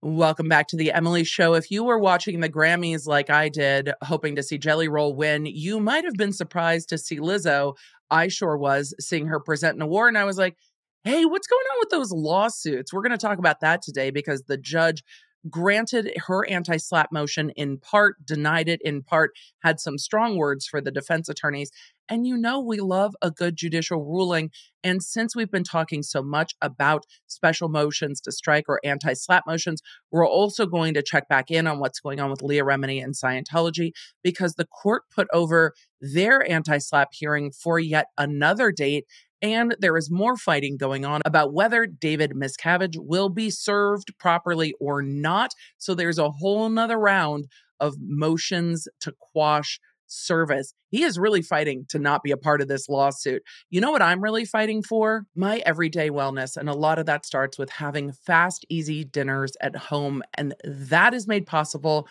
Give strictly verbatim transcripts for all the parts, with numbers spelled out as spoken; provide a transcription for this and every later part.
Welcome back to the Emily Show. If you were watching the Grammys like I did, hoping to see Jelly Roll win, you might have been surprised to see Lizzo. I sure was, seeing her present an award. And I was like, hey, what's going on with those lawsuits? We're going to talk about that today because the judge granted her anti-slap motion in part, denied it in part, had some strong words for the defense attorneys. And you know we love a good judicial ruling. And since we've been talking so much about special motions to strike or anti-slap motions, we're also going to check back in on what's going on with Leah Remini and Scientology, because the court put over their anti-slap hearing for yet another date. And there is more fighting going on about whether David Miscavige will be served properly or not. So there's a whole nother round of motions to quash service. He is really fighting to not be a part of this lawsuit. You know what I'm really fighting for? My everyday wellness. And a lot of that starts with having fast, easy dinners at home. And that is made possible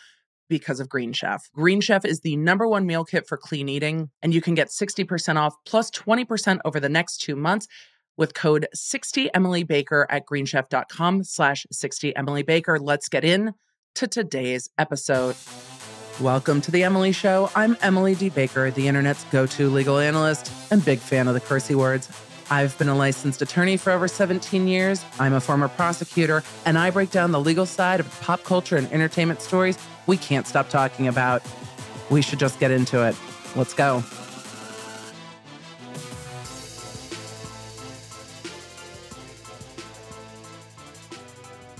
because of Green Chef. Green Chef is the number one meal kit for clean eating, and you can get sixty percent off plus twenty percent over the next two months with code sixty Emily Baker at greenchef.com slash sixty Emily Baker. Let's get in to today's episode. Welcome to The Emily Show. I'm Emily D. Baker, the internet's go-to legal analyst and big fan of the cursey words. I've been a licensed attorney for over seventeen years. I'm a former prosecutor, and I break down the legal side of pop culture and entertainment stories we can't stop talking about. We should just get into it. Let's go.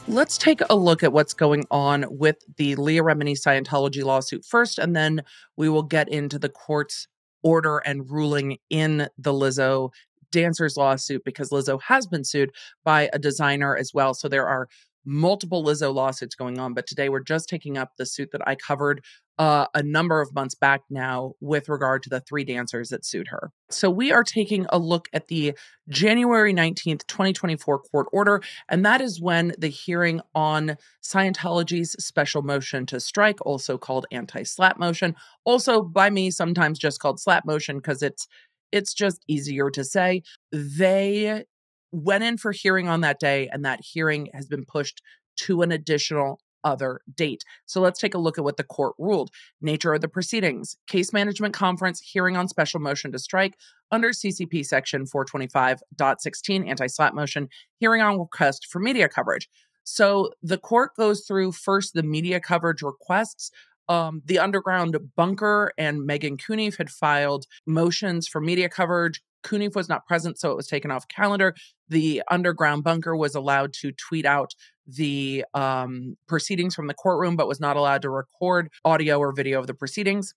Let's take a look at what's going on with the Leah Remini Scientology lawsuit first, and then we will get into the court's order and ruling in the Lizzo Dancers lawsuit, because Lizzo has been sued by a designer as well. So there are multiple Lizzo lawsuits going on. But today we're just taking up the suit that I covered uh, a number of months back now with regard to the three dancers that sued her. So we are taking a look at the January nineteenth, twenty twenty-four court order. And that is when the hearing on Scientology's special motion to strike, also called anti-slap motion, also by me sometimes just called slap motion because it's It's just easier to say. They went in for hearing on that day, and that hearing has been pushed to an additional other date. So let's take a look at what the court ruled. Nature of the proceedings: case management conference, hearing on special motion to strike under C C P section four twenty-five point sixteen, anti-slap motion, hearing on request for media coverage. So the court goes through first the media coverage requests. Um, the Underground Bunker and Megan Cunin had filed motions for media coverage. Cunin was not present, so it was taken off calendar. The Underground Bunker was allowed to tweet out the um, proceedings from the courtroom, but was not allowed to record audio or video of the proceedings.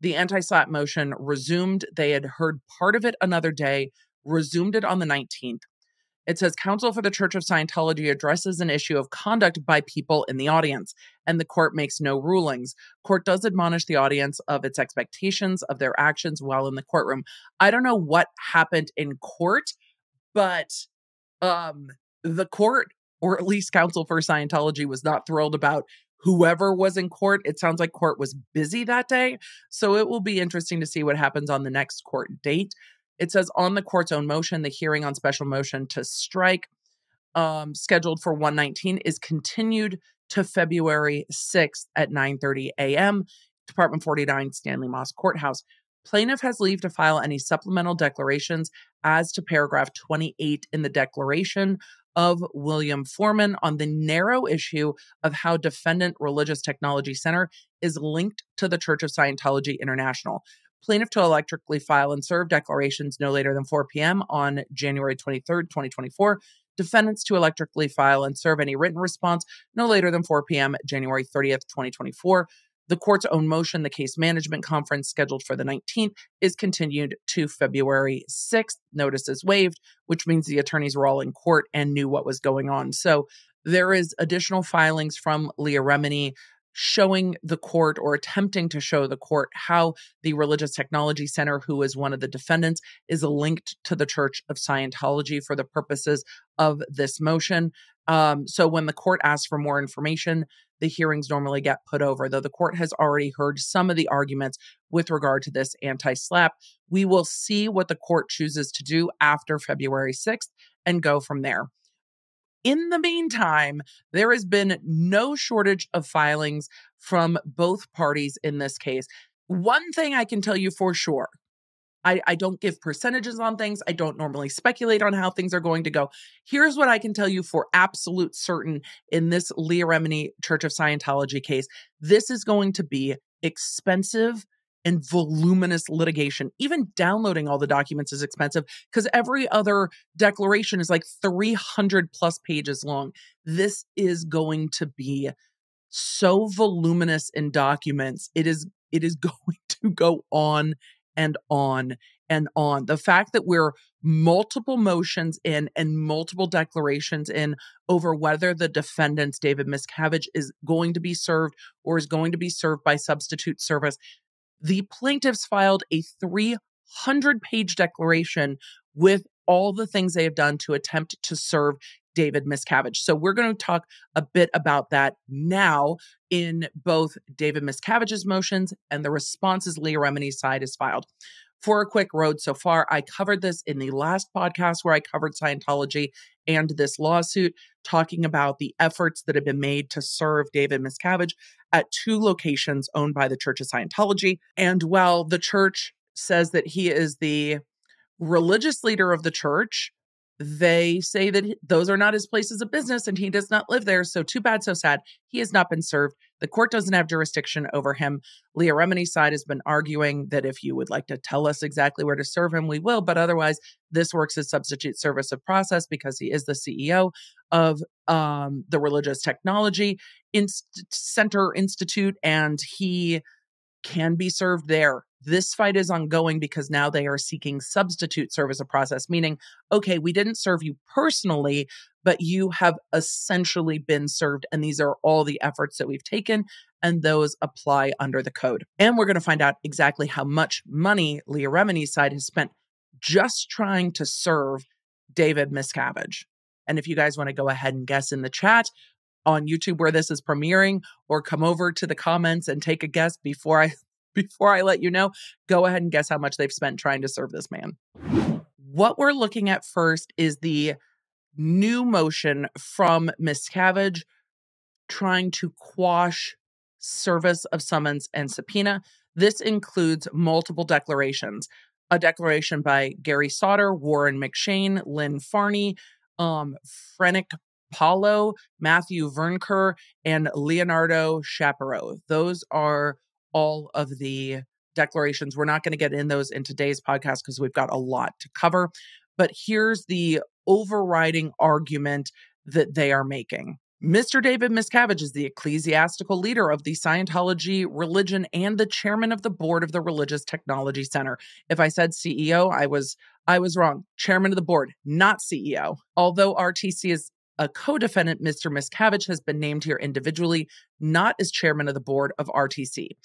The anti-slap motion resumed. They had heard part of it another day, resumed it on the nineteenth. It says, counsel for the Church of Scientology addresses an issue of conduct by people in the audience, and the court makes no rulings. Court does admonish the audience of its expectations of their actions while in the courtroom. I don't know what happened in court, but um, the court, or at least counsel for Scientology, was not thrilled about whoever was in court. It sounds like court was busy that day. So it will be interesting to see what happens on the next court date. It says, on the court's own motion, the hearing on special motion to strike um, scheduled for one nineteen is continued to February sixth at nine thirty a.m., Department forty-nine, Stanley Mosk Courthouse. Plaintiff has leave to file any supplemental declarations as to paragraph twenty-eight in the declaration of William Foreman on the narrow issue of how defendant Religious Technology Center is linked to the Church of Scientology International. Plaintiff to electrically file and serve declarations no later than four p.m. on January twenty-third, twenty twenty-four. Defendants to electrically file and serve any written response no later than four p.m. January thirtieth, twenty twenty-four. The court's own motion, the case management conference scheduled for the nineteenth, is continued to February sixth. Notice is waived, which means the attorneys were all in court and knew what was going on. So there is additional filings from Leah Remini showing the court, or attempting to show the court, how the Religious Technology Center, who is one of the defendants, is linked to the Church of Scientology for the purposes of this motion. Um, so when the court asks for more information, the hearings normally get put over, though the court has already heard some of the arguments with regard to this anti-slap. We will see what the court chooses to do after February sixth and go from there. In the meantime, there has been no shortage of filings from both parties in this case. One thing I can tell you for sure, I, I don't give percentages on things. I don't normally speculate on how things are going to go. Here's what I can tell you for absolute certain in this Leah Remini Church of Scientology case. This is going to be expensive and voluminous litigation. Even downloading all the documents is expensive because every other declaration is like three hundred plus pages long. This is going to be so voluminous in documents. It is, it is going to go on and on and on. The fact that we're multiple motions in and multiple declarations in over whether the defendant's David Miscavige is going to be served or is going to be served by substitute service. The plaintiffs filed a three hundred page declaration with all the things they have done to attempt to serve David Miscavige. So we're going to talk a bit about that now in both David Miscavige's motions and the responses Leah Remini's side has filed. For a quick road so far, I covered this in the last podcast where I covered Scientology and this lawsuit, talking about the efforts that have been made to serve David Miscavige at two locations owned by the Church of Scientology. And while the church says that he is the religious leader of the church, they say that those are not his places of business and he does not live there. So too bad, so sad. He has not been served. The court doesn't have jurisdiction over him. Leah Remini's side has been arguing that if you would like to tell us exactly where to serve him, we will. But otherwise, this works as substitute service of process because he is the C E O of um, the Religious Technology Inst- Center Institute, and he can be served there. This fight is ongoing because now they are seeking substitute service of process, meaning, okay, we didn't serve you personally, but you have essentially been served. And these are all the efforts that we've taken, and those apply under the code. And we're going to find out exactly how much money Leah Remini's side has spent just trying to serve David Miscavige. And if you guys want to go ahead and guess in the chat on YouTube where this is premiering, or come over to the comments and take a guess before I... Before I let you know, go ahead and guess how much they've spent trying to serve this man. What we're looking at first is the new motion from Miscavige trying to quash service of summons and subpoena. This includes multiple declarations. A declaration by Gary Sauter, Warren McShane, Lynn Farney, um, Frenic Paulo, Matthew Vernker, and Leonardo Chaparro. Those are all of the declarations. We're not going to get in those in today's podcast because we've got a lot to cover. But here's the overriding argument that they are making. Mister David Miscavige is the ecclesiastical leader of the Scientology religion and the chairman of the board of the Religious Technology Center. If I said C E O, I was I was wrong. Chairman of the board, not C E O. Although R T C is a co-defendant, Mister Miscavige has been named here individually, not as chairman of the board of R T C.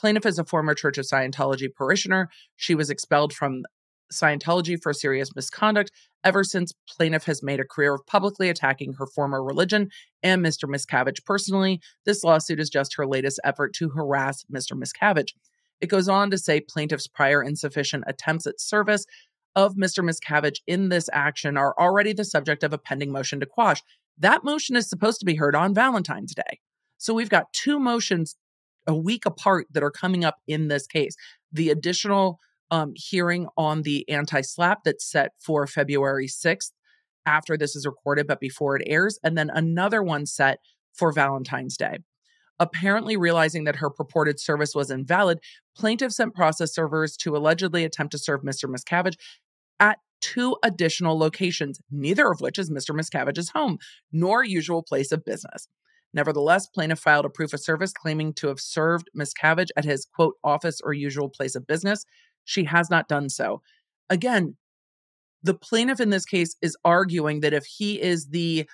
Plaintiff is a former Church of Scientology parishioner. She was expelled from Scientology for serious misconduct ever since. Plaintiff has made a career of publicly attacking her former religion and Mister Miscavige personally. This lawsuit is just her latest effort to harass Mister Miscavige. It goes on to say plaintiff's prior insufficient attempts at service of Mister Miscavige in this action are already the subject of a pending motion to quash. That motion is supposed to be heard on Valentine's Day. So we've got two motions a week apart that are coming up in this case. The additional um, hearing on the anti-slap that's set for February sixth after this is recorded, but before it airs, and then another one set for Valentine's Day. Apparently realizing that her purported service was invalid, plaintiff sent process servers to allegedly attempt to serve Mister Miscavige at two additional locations, neither of which is Mister Miscavige's home, nor usual place of business. Nevertheless, plaintiff filed a proof of service claiming to have served Miscavige at his, quote, office or usual place of business. She has not done so. Again, the plaintiff in this case is arguing that if he is the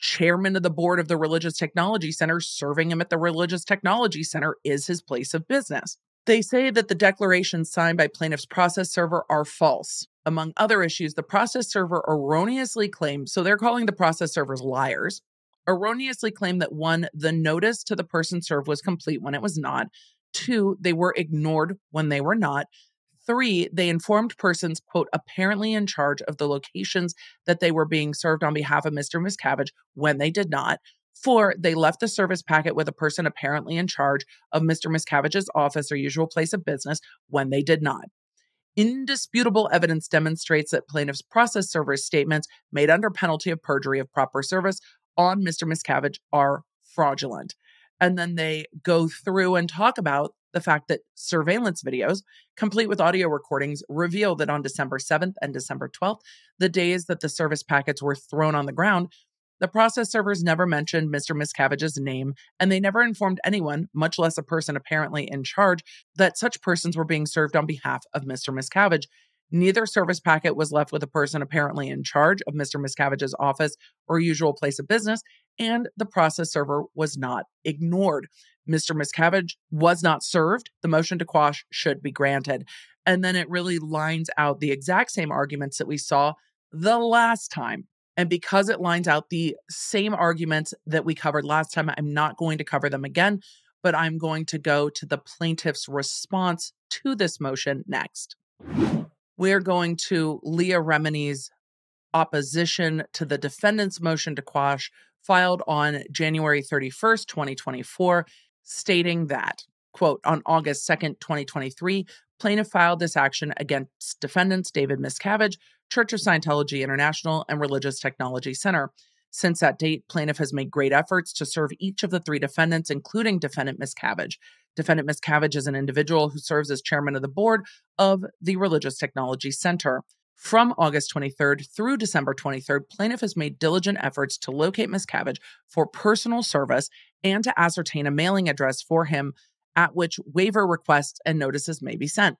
chairman of the board of the Religious Technology Center, serving him at the Religious Technology Center is his place of business. They say that the declarations signed by plaintiff's process server are false. Among other issues, the process server erroneously claimed, so they're calling the process servers liars, erroneously claimed that one, the notice to the person served was complete when it was not. Two, they were ignored when they were not. Three, they informed persons, quote, apparently in charge of the locations that they were being served on behalf of Mister Miscavige when they did not. Four, they left the service packet with a person apparently in charge of Mister Miscavige's office or usual place of business when they did not. Indisputable evidence demonstrates that plaintiff's process server's statements made under penalty of perjury of proper service on Mister Miscavige are fraudulent. And then they go through and talk about the fact that surveillance videos, complete with audio recordings, reveal that on December seventh and December twelfth, the days that the service packets were thrown on the ground, the process servers never mentioned Mister Miscavige's name, and they never informed anyone, much less a person apparently in charge, that such persons were being served on behalf of Mister Miscavige. Neither service packet was left with a person apparently in charge of Mister Miscavige's office or usual place of business, and the process server was not ignored. Mister Miscavige was not served. The motion to quash should be granted. And then it really lines out the exact same arguments that we saw the last time. And because it lines out the same arguments that we covered last time, I'm not going to cover them again, but I'm going to go to the plaintiff's response to this motion next. We're going to Leah Remini's opposition to the defendant's motion to quash filed on January thirty-first, twenty twenty-four, stating that, quote, on August second, twenty twenty-three, plaintiff filed this action against defendants David Miscavige, Church of Scientology International, and Religious Technology Center. Since that date, plaintiff has made great efforts to serve each of the three defendants, including defendant Miscavige. Defendant Miscavige is an individual who serves as chairman of the board of the Religious Technology Center. From August twenty-third through December twenty-third, plaintiff has made diligent efforts to locate Miscavige for personal service and to ascertain a mailing address for him at which waiver requests and notices may be sent.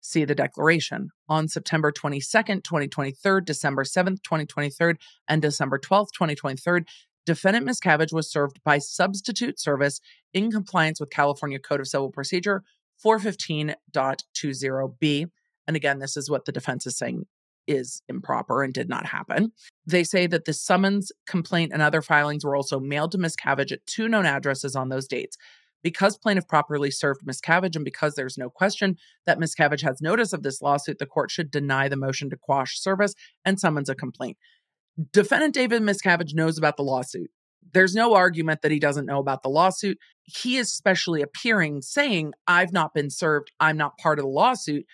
See the declaration. On September twenty-second, twenty twenty-three, December seventh, twenty twenty-three, and December twelfth, twenty twenty-three, defendant Miscavige was served by substitute service in compliance with California Code of Civil Procedure four fifteen point two zero B. And again, this is what the defense is saying is improper and did not happen. They say that the summons, complaint, and other filings were also mailed to Miscavige at two known addresses on those dates. Because plaintiff properly served Miscavige and because there's no question that Miscavige has notice of this lawsuit, the court should deny the motion to quash service and summons a complaint. Defendant David Miscavige knows about the lawsuit. There's no argument that he doesn't know about the lawsuit. He is specially appearing saying, I've not been served. I'm not part of the lawsuit.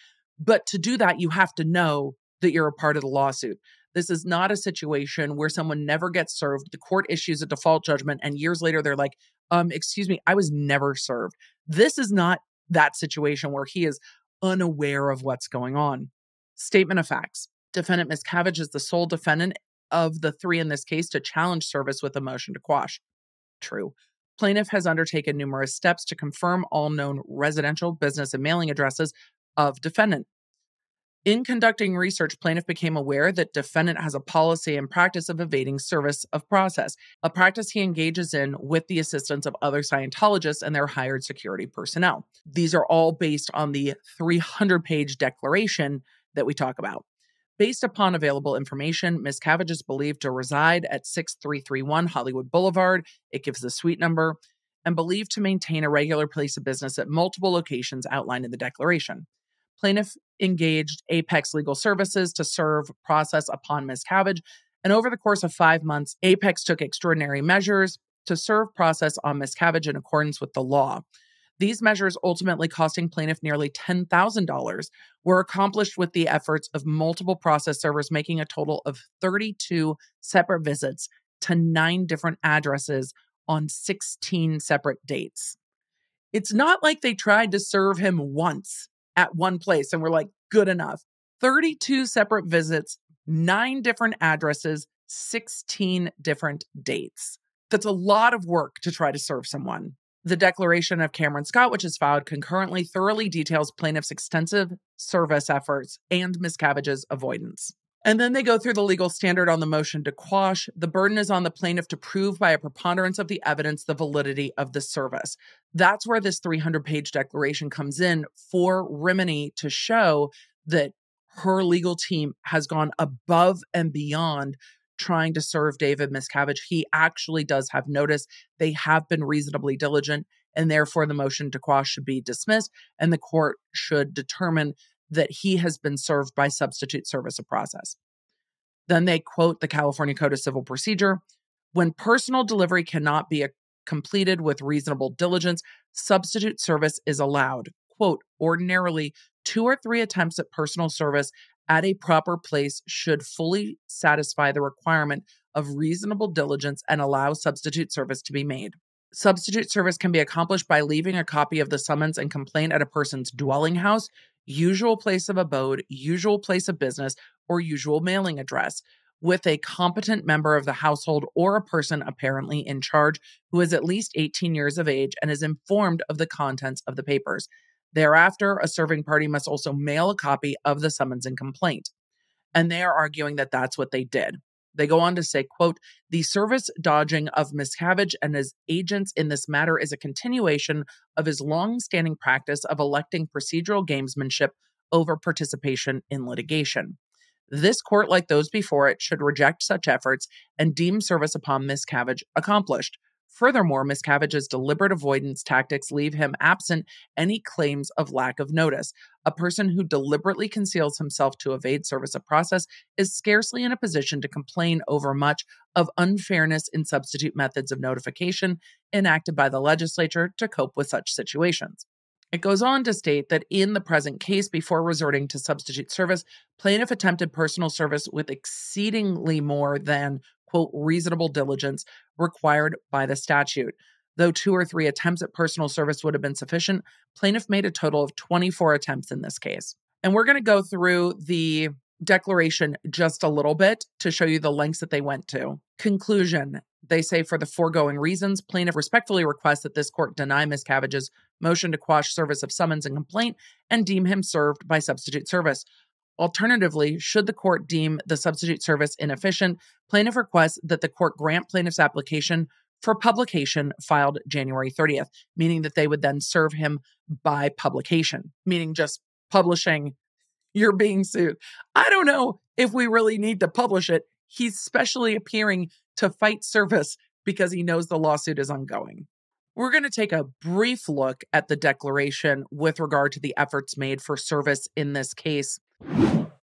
But to do that, you have to know that you're a part of the lawsuit. This is not a situation where someone never gets served. The court issues a default judgment, and years later, they're like, um, excuse me, I was never served. This is not that situation where he is unaware of what's going on. Statement of facts. Defendant Miscavige is the sole defendant of the three in this case to challenge service with a motion to quash. True. Plaintiff has undertaken numerous steps to confirm all known residential, business, and mailing addresses of defendant. In conducting research, plaintiff became aware that defendant has a policy and practice of evading service of process, a practice he engages in with the assistance of other Scientologists and their hired security personnel. These are all based on the three hundred page declaration that we talk about. Based upon available information, Miscavige is believed to reside at sixty-three thirty-one Hollywood Boulevard. It gives the suite number, and believed to maintain a regular place of business at multiple locations outlined in the declaration. Plaintiff engaged Apex Legal Services to serve process upon Miscavige, and over the course of five months, Apex took extraordinary measures to serve process on Miscavige in accordance with the law. These measures, ultimately costing plaintiff nearly ten thousand dollars, were accomplished with the efforts of multiple process servers, making a total of thirty-two separate visits to nine different addresses on sixteen separate dates. It's not like they tried to serve him once at one place and we're like, good enough. thirty-two separate visits, nine different addresses, sixteen different dates. That's a lot of work to try to serve someone. The declaration of Cameron Scott, which is filed concurrently, thoroughly details plaintiff's extensive service efforts and Miscavige's avoidance. And then they go through the legal standard on the motion to quash. The burden is on the plaintiff to prove by a preponderance of the evidence the validity of the service. That's where this three hundred page declaration comes in for Remini to show that her legal team has gone above and beyond trying to serve David Miscavige. He actually does have notice. They have been reasonably diligent, and therefore the motion to quash should be dismissed, and the court should determine that he has been served by substitute service of process. Then they quote the California Code of Civil Procedure. When personal delivery cannot be a- completed with reasonable diligence, substitute service is allowed. Quote, ordinarily, two or three attempts at personal service at a proper place should fully satisfy the requirement of reasonable diligence and allow substitute service to be made. Substitute service can be accomplished by leaving a copy of the summons and complaint at a person's dwelling house, usual place of abode, usual place of business, or usual mailing address, with a competent member of the household or a person apparently in charge who is at least eighteen years of age and is informed of the contents of the papers. Thereafter, a serving party must also mail a copy of the summons and complaint. And they are arguing that that's what they did. They go on to say, quote, the service dodging of Miscavige and his agents in this matter is a continuation of his long-standing practice of electing procedural gamesmanship over participation in litigation. This court, like those before it, should reject such efforts and deem service upon Miscavige accomplished. Furthermore, Miscavige's deliberate avoidance tactics leave him absent any claims of lack of notice. A person who deliberately conceals himself to evade service of process is scarcely in a position to complain over much of unfairness in substitute methods of notification enacted by the legislature to cope with such situations. It goes on to state that in the present case, before resorting to substitute service, plaintiff attempted personal service with exceedingly more than, quote, reasonable diligence required by the statute. Though two or three attempts at personal service would have been sufficient, plaintiff made a total of twenty-four attempts in this case. And we're going to go through the declaration just a little bit to show you the lengths that they went to. Conclusion. They say, for the foregoing reasons, plaintiff respectfully requests that this court deny Miscavige's motion to quash service of summons and complaint and deem him served by substitute service. Alternatively, should the court deem the substitute service inefficient, plaintiff requests that the court grant plaintiff's application for publication filed January thirtieth, meaning that they would then serve him by publication, meaning just publishing, you're being sued. I don't know if we really need to publish it. He's specially appearing to fight service because he knows the lawsuit is ongoing. We're going to take a brief look at the declaration with regard to the efforts made for service in this case.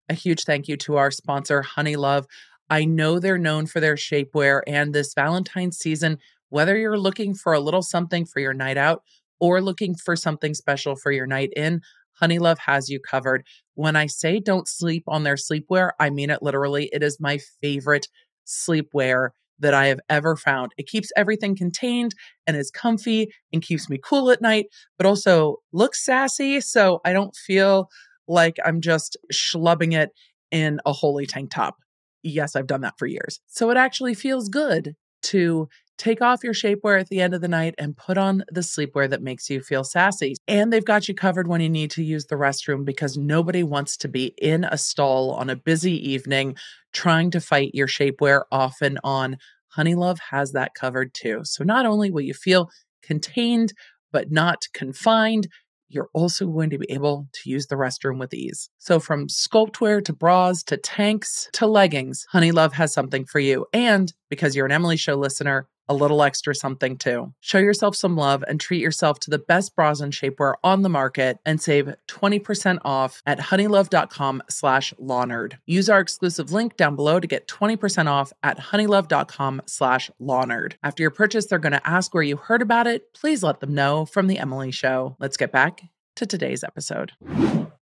A huge thank you to our sponsor, Honeylove. I know they're known for their shapewear, and this Valentine's season, whether you're looking for a little something for your night out or looking for something special for your night in, Honeylove has you covered. When I say don't sleep on their sleepwear, I mean it literally. It is my favorite sleepwear that I have ever found. It keeps everything contained and is comfy and keeps me cool at night, but also looks sassy. So I don't feel like I'm just schlubbing it in a holy tank top. Yes, I've done that for years. So it actually feels good to take off your shapewear at the end of the night and put on the sleepwear that makes you feel sassy. And they've got you covered when you need to use the restroom, because nobody wants to be in a stall on a busy evening trying to fight your shapewear off and on. Honeylove has that covered too. So not only will you feel contained, but not confined, you're also going to be able to use the restroom with ease. So from sculptwear to bras to tanks to leggings, Honeylove has something for you. And because you're an Emily Show listener, a little extra something too. Show yourself some love and treat yourself to the best bras and shapewear on the market and save twenty percent off at honeylove.com slash Lawnerd. Use our exclusive link down below to get twenty percent off at honeylove.com slash Lawnerd. After your purchase, they're going to ask where you heard about it. Please let them know from The Emily Show. Let's get back to today's episode.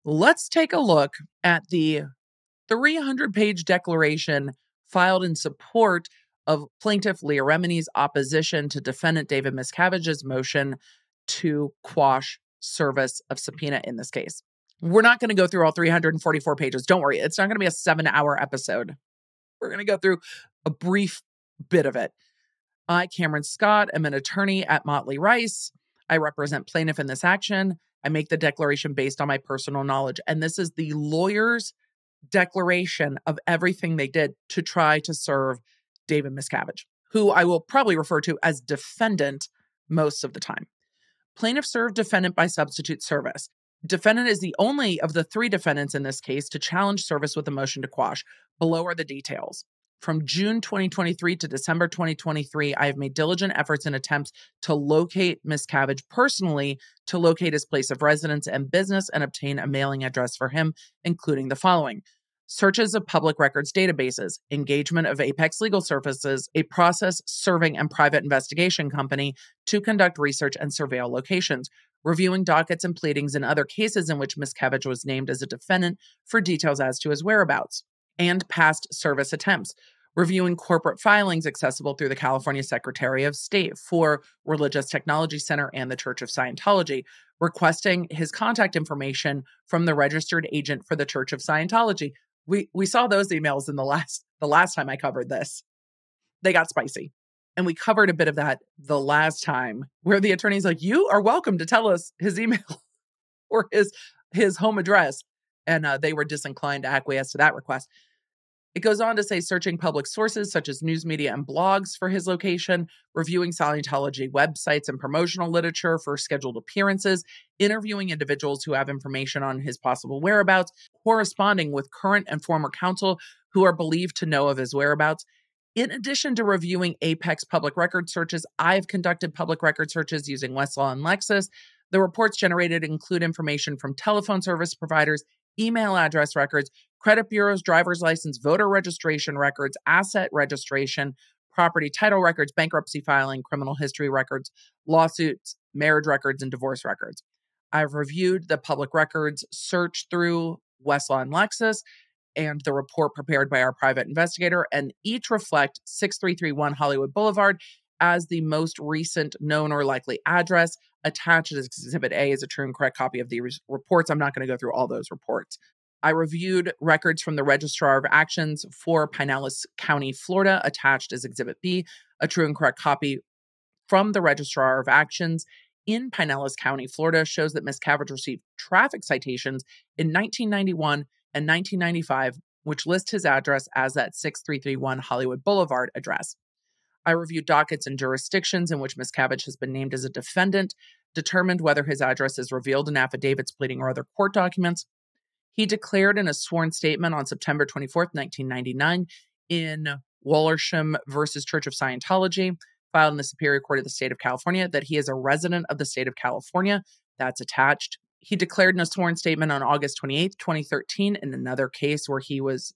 Let's take a look at the three hundred page declaration filed in support of plaintiff Leah Remini's opposition to defendant David Miscavige's motion to quash service of subpoena in this case. We're not going to go through all three hundred forty-four pages. Don't worry. It's not going to be a seven-hour episode. We're going to go through a brief bit of it. I, Cameron Scott, am an attorney at Motley Rice. I represent plaintiff in this action. I make the declaration based on my personal knowledge. And this is the lawyer's declaration of everything they did to try to serve David Miscavige, who I will probably refer to as defendant most of the time. Plaintiff served defendant by substitute service. Defendant is the only of the three defendants in this case to challenge service with a motion to quash. Below are the details. From June twenty twenty-three to December twenty twenty-three, I have made diligent efforts and attempts to locate Miscavige personally, to locate his place of residence and business, and obtain a mailing address for him, including the following: searches of public records databases, engagement of Apex Legal Services, a process serving and private investigation company, to conduct research and surveil locations, reviewing dockets and pleadings in other cases in which Miscavige was named as a defendant for details as to his whereabouts, and past service attempts, reviewing corporate filings accessible through the California Secretary of State for Religious Technology Center and the Church of Scientology, requesting his contact information from the registered agent for the Church of Scientology. We we saw those emails in the last the last time I covered this. They got spicy. And we covered a bit of that the last time, where the attorney's like, you are welcome to tell us his email or his his home address. And uh, they were disinclined to acquiesce to that request. It goes on to say searching public sources such as news media and blogs for his location, reviewing Scientology websites and promotional literature for scheduled appearances, interviewing individuals who have information on his possible whereabouts, corresponding with current and former counsel who are believed to know of his whereabouts. In addition to reviewing Apex public record searches, I've conducted public record searches using Westlaw and Lexis. The reports generated include information from telephone service providers, email address records, credit bureaus, driver's license, voter registration records, asset registration, property title records, bankruptcy filing, criminal history records, lawsuits, marriage records, and divorce records. I've reviewed the public records search through Westlaw and Lexis and the report prepared by our private investigator, and each reflect six three three one Hollywood Boulevard as the most recent known or likely address. Attached as Exhibit A is a true and correct copy of the re- reports. I'm not going to go through all those reports. I reviewed records from the Registrar of Actions for Pinellas County, Florida, attached as Exhibit B, a true and correct copy from the Registrar of Actions in Pinellas County, Florida, shows that Miscavige received traffic citations in nineteen ninety-one and nineteen ninety-five, which list his address as that six three three one Hollywood Boulevard address. I reviewed dockets and jurisdictions in which Miscavige has been named as a defendant, determined whether his address is revealed in affidavits, pleading, or other court documents. He declared in a sworn statement on September twenty-fourth, nineteen ninety-nine, in Wallersham versus Church of Scientology, filed in the Superior Court of the State of California, that he is a resident of the state of California. That's attached. He declared in a sworn statement on August twenty-eighth, twenty thirteen, in another case where he was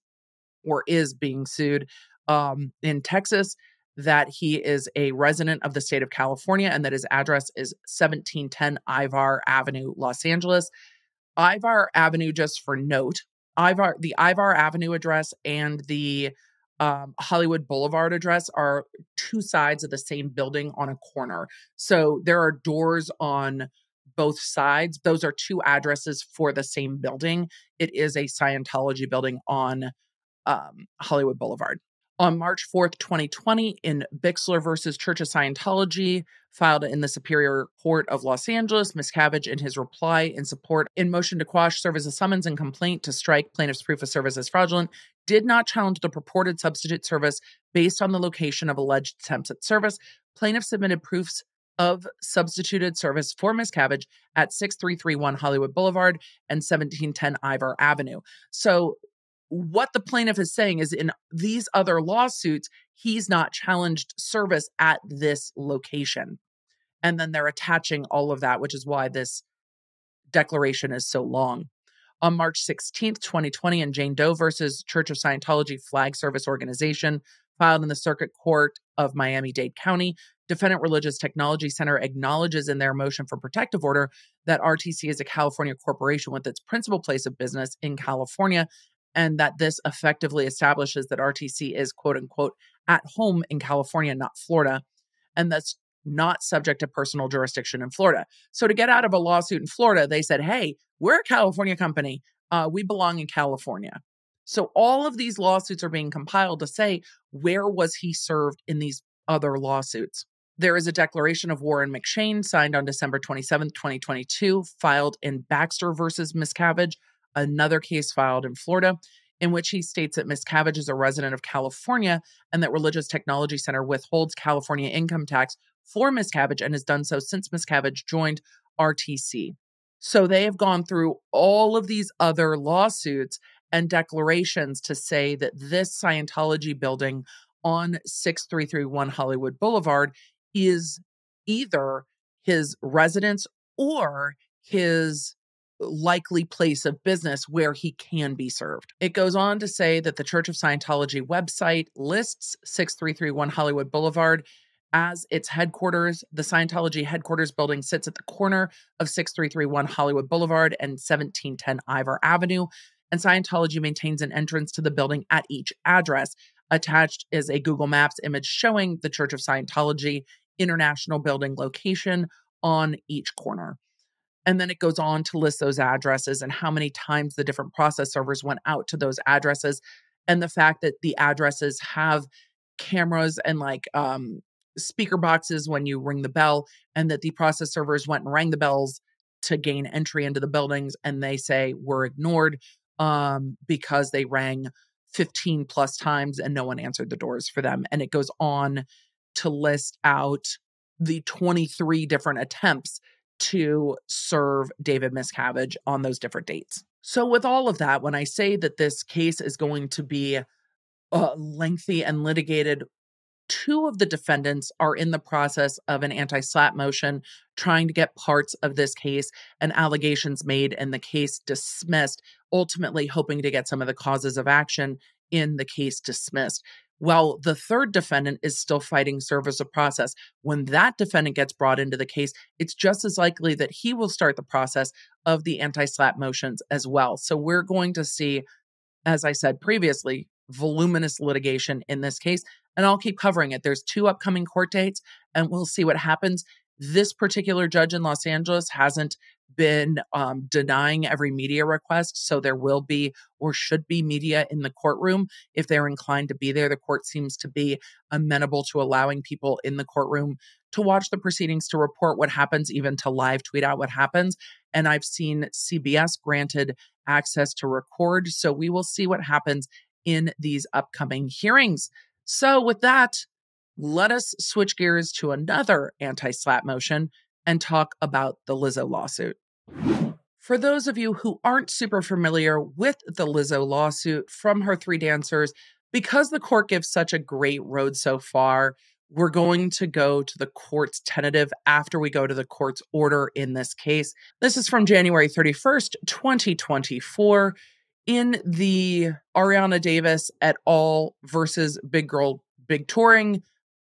or is being sued um, in Texas, that he is a resident of the state of California and that his address is seventeen ten Ivar Avenue, Los Angeles. Ivar Avenue, just for note, Ivar, the Ivar Avenue address and the um, Hollywood Boulevard address are two sides of the same building on a corner. So there are doors on both sides. Those are two addresses for the same building. It is a Scientology building on um, Hollywood Boulevard. On March fourth, twenty twenty, in Bixler versus Church of Scientology, filed in the Superior Court of Los Angeles, Miscavige, in his reply in support in motion to quash, serve as a summons and complaint to strike plaintiff's proof of service as fraudulent, did not challenge the purported substitute service based on the location of alleged attempts at service. Plaintiff submitted proofs of substituted service for Miscavige at six three three one Hollywood Boulevard and seventeen ten Ivar Avenue. So what the plaintiff is saying is, in these other lawsuits, he's not challenged service at this location. And then they're attaching all of that, which is why this declaration is so long. On March sixteenth, twenty twenty, in Jane Doe versus Church of Scientology Flag Service Organization, filed in the Circuit Court of Miami-Dade County, Defendant Religious Technology Center acknowledges in their motion for protective order that R T C is a California corporation with its principal place of business in California, and that this effectively establishes that R T C is, quote unquote, at home in California, not Florida, and that's not subject to personal jurisdiction in Florida. So to get out of a lawsuit in Florida, they said, hey, we're a California company. Uh, we belong in California. So all of these lawsuits are being compiled to say, where was he served in these other lawsuits? There is a declaration of Warren McShane signed on December twenty-seventh, twenty twenty-two, filed in Baxter versus Miscavige, another case filed in Florida, in which he states that Miscavige is a resident of California and that Religious Technology Center withholds California income tax for Miscavige and has done so since Miscavige joined R T C. So they have gone through all of these other lawsuits and declarations to say that this Scientology building on six three three one Hollywood Boulevard is either his residence or his likely place of business where he can be served. It goes on to say that the Church of Scientology website lists six three three one Hollywood Boulevard as its headquarters. The Scientology headquarters building sits at the corner of six three three one Hollywood Boulevard and seventeen ten Ivor Avenue, and Scientology maintains an entrance to the building at each address. Attached is a Google Maps image showing the Church of Scientology International building location on each corner. And then it goes on to list those addresses and how many times the different process servers went out to those addresses, and the fact that the addresses have cameras and like um, speaker boxes when you ring the bell, and that the process servers went and rang the bells to gain entry into the buildings, and they say were ignored um, because they rang fifteen plus times and no one answered the doors for them. And it goes on to list out the twenty-three different attempts to serve David Miscavige on those different dates. So with all of that, when I say that this case is going to be uh, lengthy and litigated, two of the defendants are in the process of an anti-slap motion, trying to get parts of this case and allegations made and the case dismissed, ultimately hoping to get some of the causes of action in the case dismissed. Well, the third defendant is still fighting service of process. When that defendant gets brought into the case, it's just as likely that he will start the process of the anti-slap motions as well. So we're going to see, as I said previously, voluminous litigation in this case, and I'll keep covering it. There's two upcoming court dates, and we'll see what happens. This particular judge in Los Angeles hasn't been um, denying every media request. So there will be or should be media in the courtroom if they're inclined to be there. The court seems to be amenable to allowing people in the courtroom to watch the proceedings, to report what happens, even to live tweet out what happens. And I've seen C B S granted access to record. So we will see what happens in these upcoming hearings. So with that, let us switch gears to another anti-slap motion and talk about the Lizzo lawsuit. For those of you who aren't super familiar with the Lizzo lawsuit from her three dancers, because the court gives such a great road so far, we're going to go to the court's tentative after we go to the court's order in this case. This is from January thirty-first, twenty twenty-four, in the Ariana Davis et al. Versus Big Girl, Big Touring,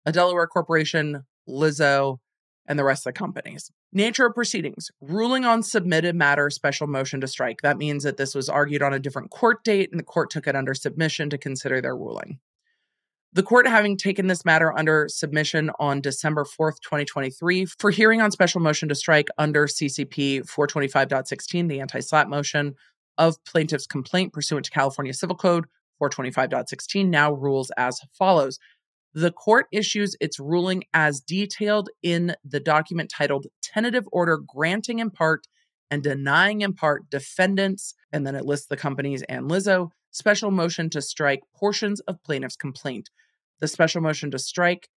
a Delaware corporation, Lizzo, and the rest of the companies. Nature of proceedings, ruling on submitted matter, special motion to strike. That means that this was argued on a different court date and the court took it under submission to consider their ruling. The court having taken this matter under submission on December fourth, twenty twenty-three, for hearing on special motion to strike under C C P four twenty-five point sixteen, the anti-slap motion of plaintiff's complaint pursuant to California Civil Code four twenty-five point sixteen, now rules as follows. The court issues its ruling as detailed in the document titled Tentative Order Granting in Part and Denying in Part Defendants, and then it lists the companies and Lizzo, special motion to strike portions of plaintiff's complaint. The special motion to strike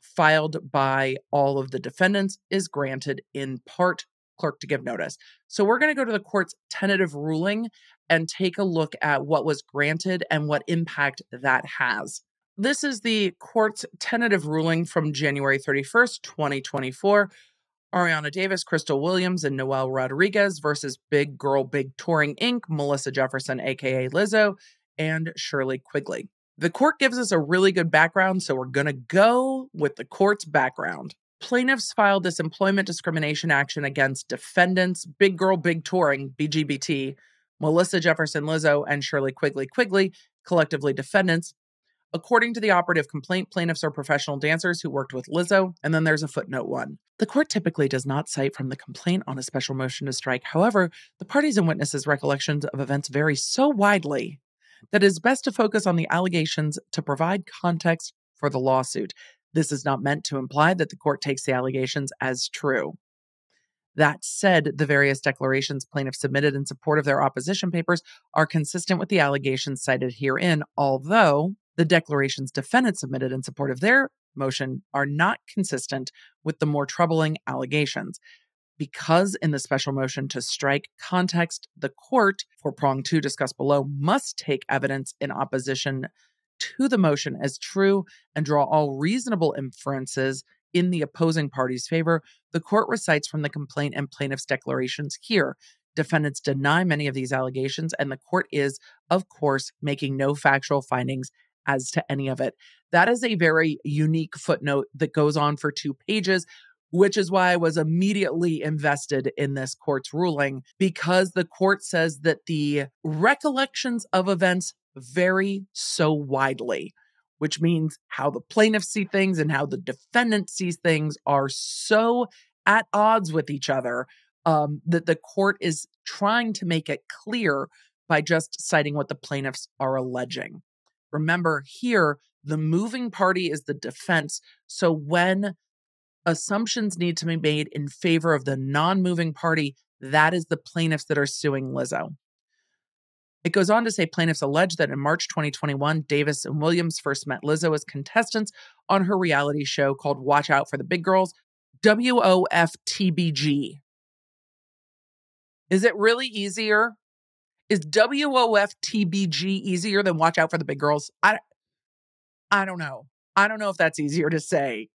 filed by all of the defendants is granted in part. Clerk to give notice. So we're going to go to the court's tentative ruling and take a look at what was granted and what impact that has. This is the court's tentative ruling from January thirty-first, twenty twenty-four. Ariana Davis, Crystal Williams, and Noel Rodriguez versus Big Girl, Big Touring, Incorporated, Melissa Jefferson, aka Lizzo, and Shirley Quigley. The court gives us a really good background, so we're going to go with the court's background. Plaintiffs filed this employment discrimination action against defendants, Big Girl, Big Touring, B G B T, Melissa Jefferson, Lizzo, and Shirley Quigley Quigley, collectively defendants. According to the operative complaint, plaintiffs are professional dancers who worked with Lizzo, and then there's a footnote one. The court typically does not cite from the complaint on a special motion to strike. However, the parties and witnesses' recollections of events vary so widely that it is best to focus on the allegations to provide context for the lawsuit. This is not meant to imply that the court takes the allegations as true. That said, the various declarations plaintiffs submitted in support of their opposition papers are consistent with the allegations cited herein, although the declarations defendants submitted in support of their motion are not consistent with the more troubling allegations. Because in the special motion to strike context, the court for prong two discussed below must take evidence in opposition to the motion as true and draw all reasonable inferences in the opposing party's favor. The court recites from the complaint and plaintiff's declarations here. Defendants deny many of these allegations, and the court is, of course, making no factual findings as to any of it. That is a very unique footnote that goes on for two pages, which is why I was immediately invested in this court's ruling, because the court says that the recollections of events vary so widely, which means how the plaintiffs see things and how the defendant sees things are so at odds with each other um, that the court is trying to make it clear by just citing what the plaintiffs are alleging. Remember here, the moving party is the defense. So when assumptions need to be made in favor of the non-moving party, that is the plaintiffs that are suing Lizzo. It goes on to say plaintiffs allege that in March twenty twenty-one, Davis and Williams first met Lizzo as contestants on her reality show called Watch Out for the Big Girls, W O F T B G. Is it really easier? Is W O F T B G easier than Watch Out for the Big Girls? I, I don't know. I don't know if that's easier to say,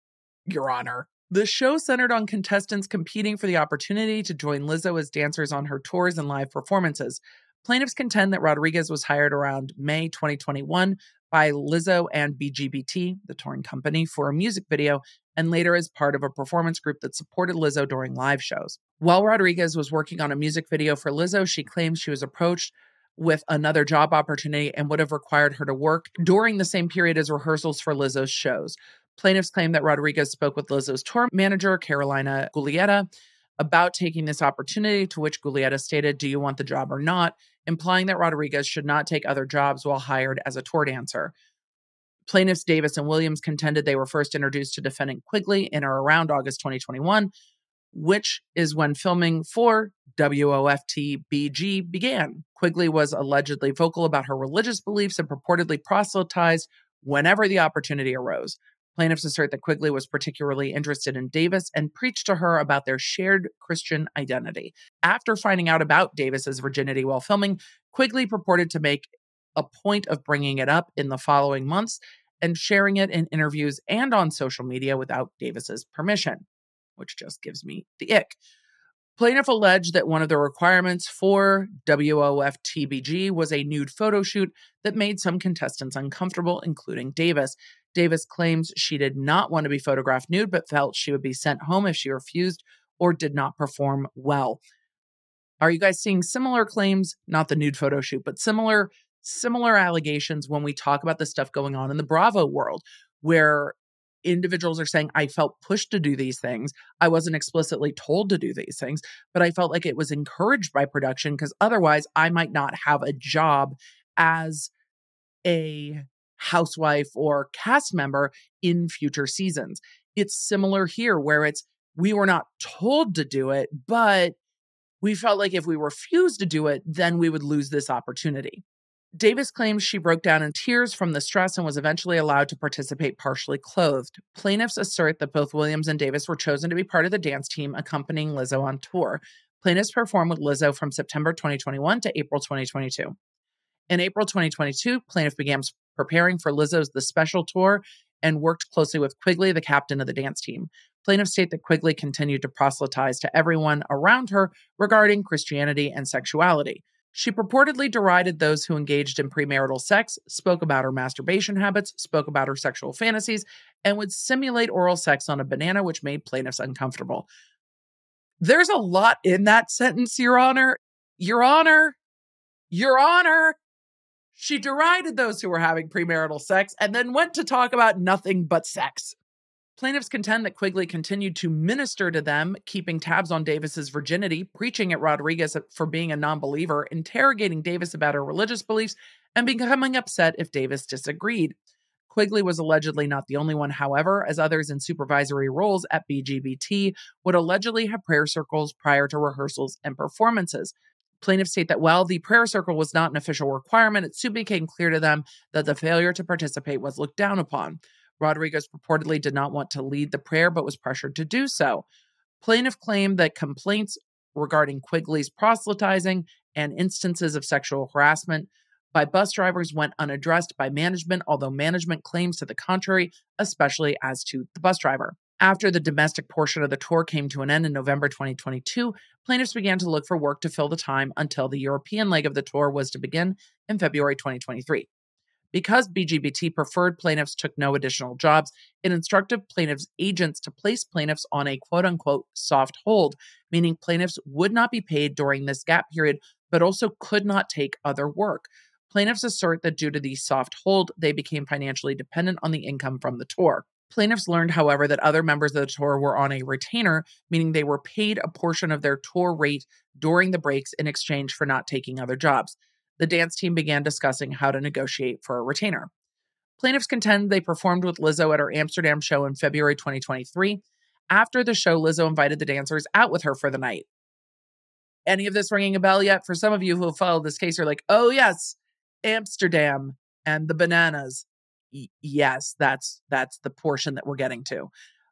Your Honor. The show centered on contestants competing for the opportunity to join Lizzo as dancers on her tours and live performances. Plaintiffs contend that Rodriguez was hired around May twenty twenty-one by Lizzo and B G B T, the touring company, for a music video, and later as part of a performance group that supported Lizzo during live shows. While Rodriguez was working on a music video for Lizzo, she claims she was approached with another job opportunity and would have required her to work during the same period as rehearsals for Lizzo's shows. Plaintiffs claim that Rodriguez spoke with Lizzo's tour manager, Carolina Guglietta, about taking this opportunity, to which Guglietta stated, "Do you want the job or not?" implying that Rodriguez should not take other jobs while hired as a tour dancer. Plaintiffs Davis and Williams contended they were first introduced to defendant Quigley in or around August twenty twenty-one, which is when filming for W O F T B G began. Quigley was allegedly vocal about her religious beliefs and purportedly proselytized whenever the opportunity arose. Plaintiffs assert that Quigley was particularly interested in Davis and preached to her about their shared Christian identity. After finding out about Davis's virginity while filming, Quigley purported to make a point of bringing it up in the following months and sharing it in interviews and on social media without Davis's permission, which just gives me the ick. Plaintiff alleged that one of the requirements for W O F T B G was a nude photo shoot that made some contestants uncomfortable, including Davis. Davis claims she did not want to be photographed nude, but felt she would be sent home if she refused or did not perform well. Are you guys seeing similar claims? Not the nude photo shoot, but similar, similar allegations when we talk about the stuff going on in the Bravo world, where individuals are saying, I felt pushed to do these things. I wasn't explicitly told to do these things, but I felt like it was encouraged by production because otherwise I might not have a job as a housewife or cast member in future seasons. It's similar here where it's, we were not told to do it, but we felt like if we refused to do it, then we would lose this opportunity. Davis claims she broke down in tears from the stress and was eventually allowed to participate partially clothed. Plaintiffs assert that both Williams and Davis were chosen to be part of the dance team accompanying Lizzo on tour. Plaintiffs performed with Lizzo from September twenty twenty-one to April twenty twenty-two. In April twenty twenty-two, plaintiff began preparing for Lizzo's The Special Tour and worked closely with Quigley, the captain of the dance team. Plaintiffs state that Quigley continued to proselytize to everyone around her regarding Christianity and sexuality. She purportedly derided those who engaged in premarital sex, spoke about her masturbation habits, spoke about her sexual fantasies, and would simulate oral sex on a banana, which made plaintiffs uncomfortable. There's a lot in that sentence, Your Honor. Your Honor. Your Honor. She derided those who were having premarital sex and then went to talk about nothing but sex. Plaintiffs contend that Quigley continued to minister to them, keeping tabs on Davis's virginity, preaching at Rodriguez for being a non-believer, interrogating Davis about her religious beliefs, and becoming upset if Davis disagreed. Quigley was allegedly not the only one, however, as others in supervisory roles at B G B T would allegedly have prayer circles prior to rehearsals and performances. Plaintiffs state that while the prayer circle was not an official requirement, it soon became clear to them that the failure to participate was looked down upon. Rodriguez purportedly did not want to lead the prayer, but was pressured to do so. Plaintiff claimed that complaints regarding Quigley's proselytizing and instances of sexual harassment by bus drivers went unaddressed by management, although management claims to the contrary, especially as to the bus driver. After the domestic portion of the tour came to an end in November twenty twenty-two, plaintiffs began to look for work to fill the time until the European leg of the tour was to begin in February twenty twenty-three. Because B G B T preferred plaintiffs took no additional jobs, it instructed plaintiffs' agents to place plaintiffs on a quote-unquote soft hold, meaning plaintiffs would not be paid during this gap period, but also could not take other work. Plaintiffs assert that due to the soft hold, they became financially dependent on the income from the tour. Plaintiffs learned, however, that other members of the tour were on a retainer, meaning they were paid a portion of their tour rate during the breaks in exchange for not taking other jobs. The dance team began discussing how to negotiate for a retainer. Plaintiffs contend they performed with Lizzo at her Amsterdam show in February twenty twenty-three. After the show, Lizzo invited the dancers out with her for the night. Any of this ringing a bell yet? For some of you who have followed this case, you're like, oh yes, Amsterdam and the bananas. Yes, that's that's the portion that we're getting to.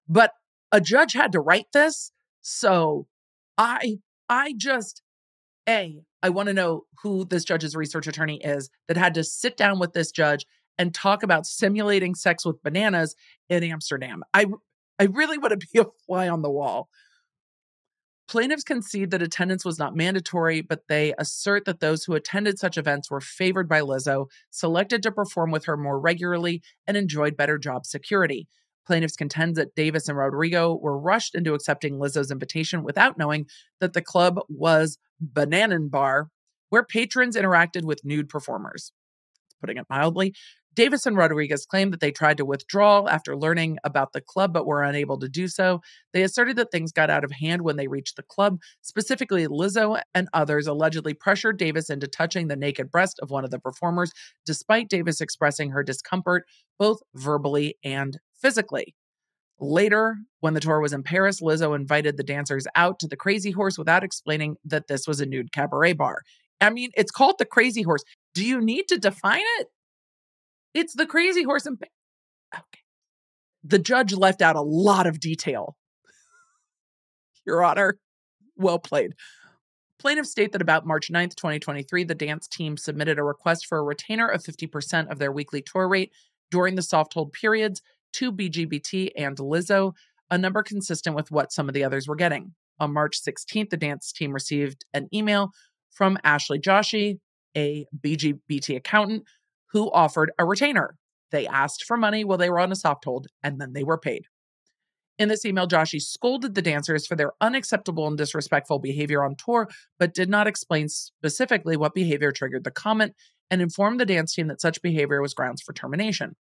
But a judge had to write this, so I I just, A, I want to know who this judge's research attorney is that had to sit down with this judge and talk about simulating sex with bananas in Amsterdam. I I really want to be a fly on the wall. Plaintiffs concede that attendance was not mandatory, but they assert that those who attended such events were favored by Lizzo, selected to perform with her more regularly, and enjoyed better job security. Plaintiffs contend that Davis and Rodrigo were rushed into accepting Lizzo's invitation without knowing that the club was Bananenbar, where patrons interacted with nude performers. Putting it mildly, Davis and Rodriguez claimed that they tried to withdraw after learning about the club, but were unable to do so. They asserted that things got out of hand when they reached the club. Specifically, Lizzo and others allegedly pressured Davis into touching the naked breast of one of the performers, despite Davis expressing her discomfort, both verbally and physically. Later, when the tour was in Paris, Lizzo invited the dancers out to the Crazy Horse without explaining that this was a nude cabaret bar. I mean, it's called the Crazy Horse. Do you need to define it? It's the Crazy Horse and... Okay. The judge left out a lot of detail. Your Honor, well played. Plaintiffs state that about March ninth, twenty twenty-three, the dance team submitted a request for a retainer of fifty percent of their weekly tour rate during the soft hold periods to B G B T and Lizzo, a number consistent with what some of the others were getting. On March sixteenth, the dance team received an email from Ashley Joshi, a B G B T accountant, who offered a retainer. They asked for money while they were on a soft hold, and then they were paid. In this email, Joshi scolded the dancers for their unacceptable and disrespectful behavior on tour, but did not explain specifically what behavior triggered the comment and informed the dance team that such behavior was grounds for termination.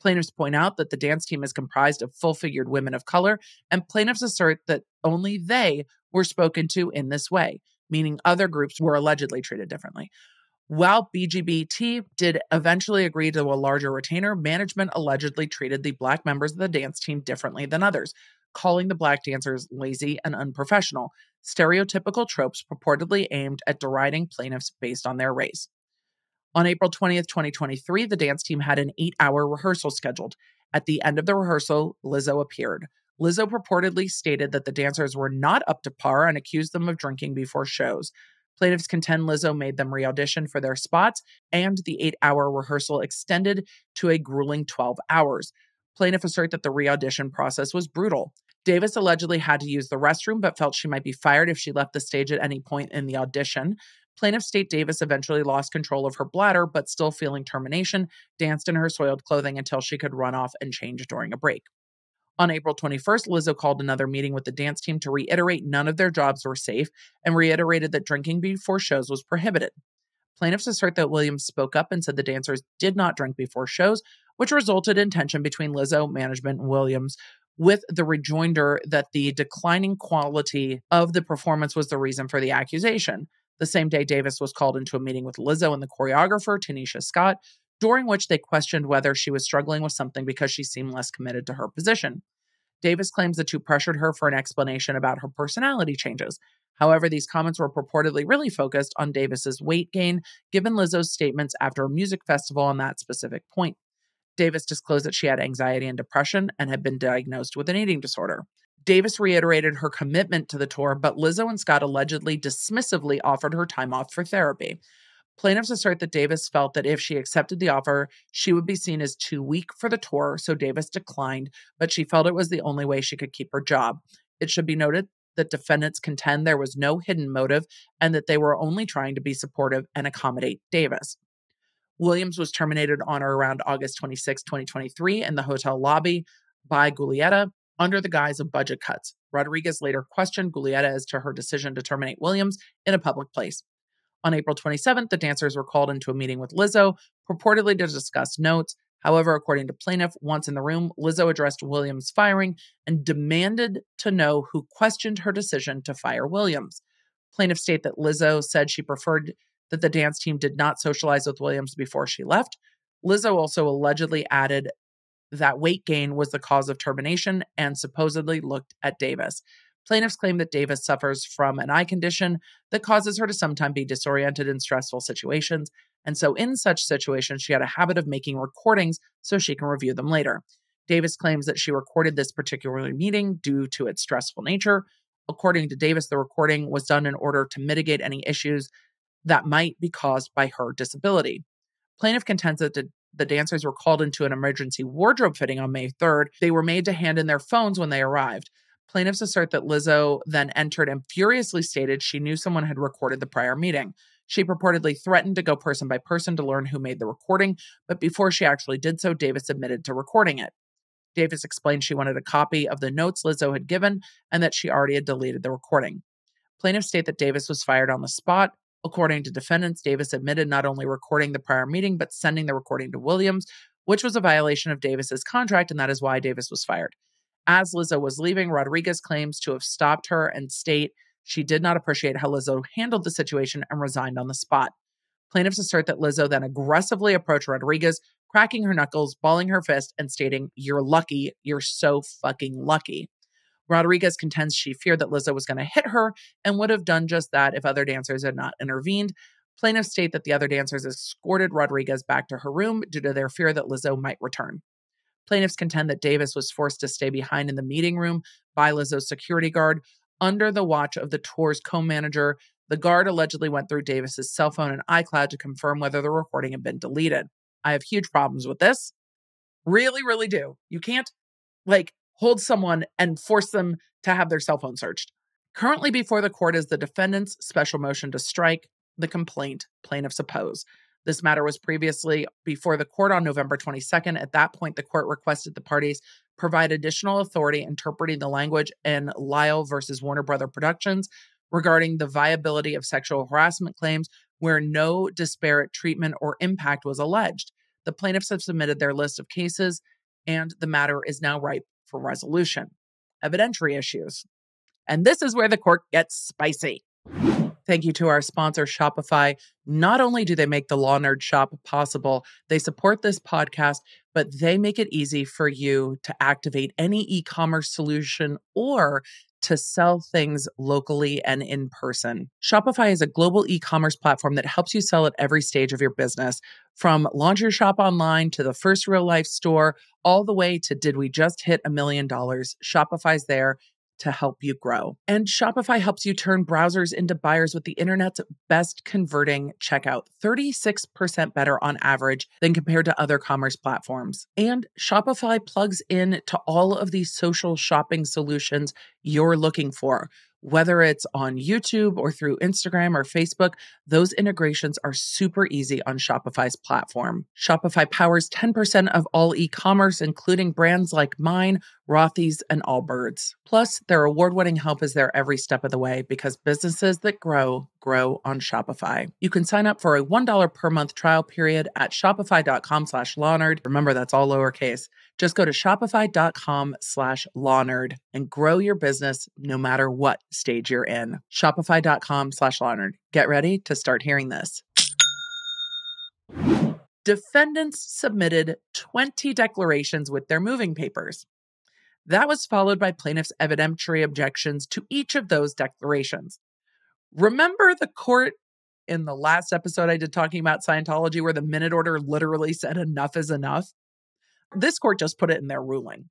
Plaintiffs point out that the dance team is comprised of full-figured women of color, and plaintiffs assert that only they were spoken to in this way, meaning other groups were allegedly treated differently. While B G B T did eventually agree to a larger retainer, management allegedly treated the Black members of the dance team differently than others, calling the Black dancers lazy and unprofessional, stereotypical tropes purportedly aimed at deriding plaintiffs based on their race. On April twentieth, twenty twenty-three, the dance team had an eight-hour rehearsal scheduled. At the end of the rehearsal, Lizzo appeared. Lizzo purportedly stated that the dancers were not up to par and accused them of drinking before shows. Plaintiffs contend Lizzo made them re-audition for their spots, and the eight-hour rehearsal extended to a grueling twelve hours. Plaintiffs assert that the re-audition process was brutal. Davis allegedly had to use the restroom, but felt she might be fired if she left the stage at any point in the audition. Plaintiff state Davis eventually lost control of her bladder, but still feeling termination, danced in her soiled clothing until she could run off and change during a break. On April twenty-first, Lizzo called another meeting with the dance team to reiterate none of their jobs were safe and reiterated that drinking before shows was prohibited. Plaintiffs assert that Williams spoke up and said the dancers did not drink before shows, which resulted in tension between Lizzo, management, and Williams, with the rejoinder that the declining quality of the performance was the reason for the accusation. The same day, Davis was called into a meeting with Lizzo and the choreographer, Tanisha Scott, during which they questioned whether she was struggling with something because she seemed less committed to her position. Davis claims the two pressured her for an explanation about her personality changes. However, these comments were purportedly really focused on Davis's weight gain, given Lizzo's statements after a music festival on that specific point. Davis disclosed that she had anxiety and depression and had been diagnosed with an eating disorder. Davis reiterated her commitment to the tour, but Lizzo and Scott allegedly dismissively offered her time off for therapy. Plaintiffs assert that Davis felt that if she accepted the offer, she would be seen as too weak for the tour, so Davis declined, but she felt it was the only way she could keep her job. It should be noted that defendants contend there was no hidden motive and that they were only trying to be supportive and accommodate Davis. Williams was terminated on or around August twenty-sixth, twenty twenty-three, in the hotel lobby by Guglietta under the guise of budget cuts. Rodriguez later questioned Guglietta as to her decision to terminate Williams in a public place. On April twenty-seventh, the dancers were called into a meeting with Lizzo, purportedly to discuss notes. However, according to plaintiff, once in the room, Lizzo addressed Williams' firing and demanded to know who questioned her decision to fire Williams. Plaintiffs state that Lizzo said she preferred that the dance team did not socialize with Williams before she left. Lizzo also allegedly added that weight gain was the cause of termination and supposedly looked at Davis. Plaintiffs claim that Davis suffers from an eye condition that causes her to sometimes be disoriented in stressful situations, and so in such situations, she had a habit of making recordings so she can review them later. Davis claims that she recorded this particular meeting due to its stressful nature. According to Davis, the recording was done in order to mitigate any issues that might be caused by her disability. Plaintiff contends that the The dancers were called into an emergency wardrobe fitting on May third. They were made to hand in their phones when they arrived. Plaintiffs assert that Lizzo then entered and furiously stated she knew someone had recorded the prior meeting. She purportedly threatened to go person by person to learn who made the recording, but before she actually did so, Davis admitted to recording it. Davis explained she wanted a copy of the notes Lizzo had given and that she already had deleted the recording. Plaintiffs state that Davis was fired on the spot. According to defendants, Davis admitted not only recording the prior meeting, but sending the recording to Williams, which was a violation of Davis's contract, and that is why Davis was fired. As Lizzo was leaving, Rodriguez claims to have stopped her and state she did not appreciate how Lizzo handled the situation and resigned on the spot. Plaintiffs assert that Lizzo then aggressively approached Rodriguez, cracking her knuckles, balling her fist, and stating, "You're lucky. You're so fucking lucky." Rodriguez contends she feared that Lizzo was going to hit her and would have done just that if other dancers had not intervened. Plaintiffs state that the other dancers escorted Rodriguez back to her room due to their fear that Lizzo might return. Plaintiffs contend that Davis was forced to stay behind in the meeting room by Lizzo's security guard under the watch of the tour's co-manager. The guard allegedly went through Davis's cell phone and iCloud to confirm whether the recording had been deleted. I have huge problems with this. Really, really do. You can't, like, hold someone and force them to have their cell phone searched. Currently before the court is the defendant's special motion to strike the complaint plaintiffs oppose. This matter was previously before the court on November twenty-second. At that point, the court requested the parties provide additional authority interpreting the language in Lyle versus Warner Brother Productions regarding the viability of sexual harassment claims where no disparate treatment or impact was alleged. The plaintiffs have submitted their list of cases, and the matter is now ripe for resolution. Evidentiary issues. And this is where the court gets spicy. Thank you to our sponsor, Shopify. Not only do they make the Law Nerd Shop possible, they support this podcast, but they make it easy for you to activate any e-commerce solution or to sell things locally and in person. Shopify is a global e-commerce platform that helps you sell at every stage of your business, from launch your shop online to the first real life store, all the way to did we just hit a million dollars? Shopify's there to help you grow. And Shopify helps you turn browsers into buyers with the internet's best converting checkout, thirty-six percent better on average than compared to other commerce platforms. And Shopify plugs in to all of these social shopping solutions you're looking for. Whether it's on YouTube or through Instagram or Facebook, those integrations are super easy on Shopify's platform. Shopify powers ten percent of all e-commerce, including brands like Mine, Rothy's, and Allbirds. Plus, their award-winning help is there every step of the way because businesses that grow, grow on Shopify. You can sign up for a one dollar per month trial period at shopify.com slash lawnerd. Remember, that's all lowercase. Just go to shopify.com slash lawnerd and grow your business no matter what stage you're in. Shopify.com slash lawnerd. Get ready to start hearing this. Defendants submitted twenty declarations with their moving papers. That was followed by plaintiffs' evidentiary objections to each of those declarations. Remember the court in the last episode I did talking about Scientology where the minute order literally said enough is enough? This court just put it in their ruling.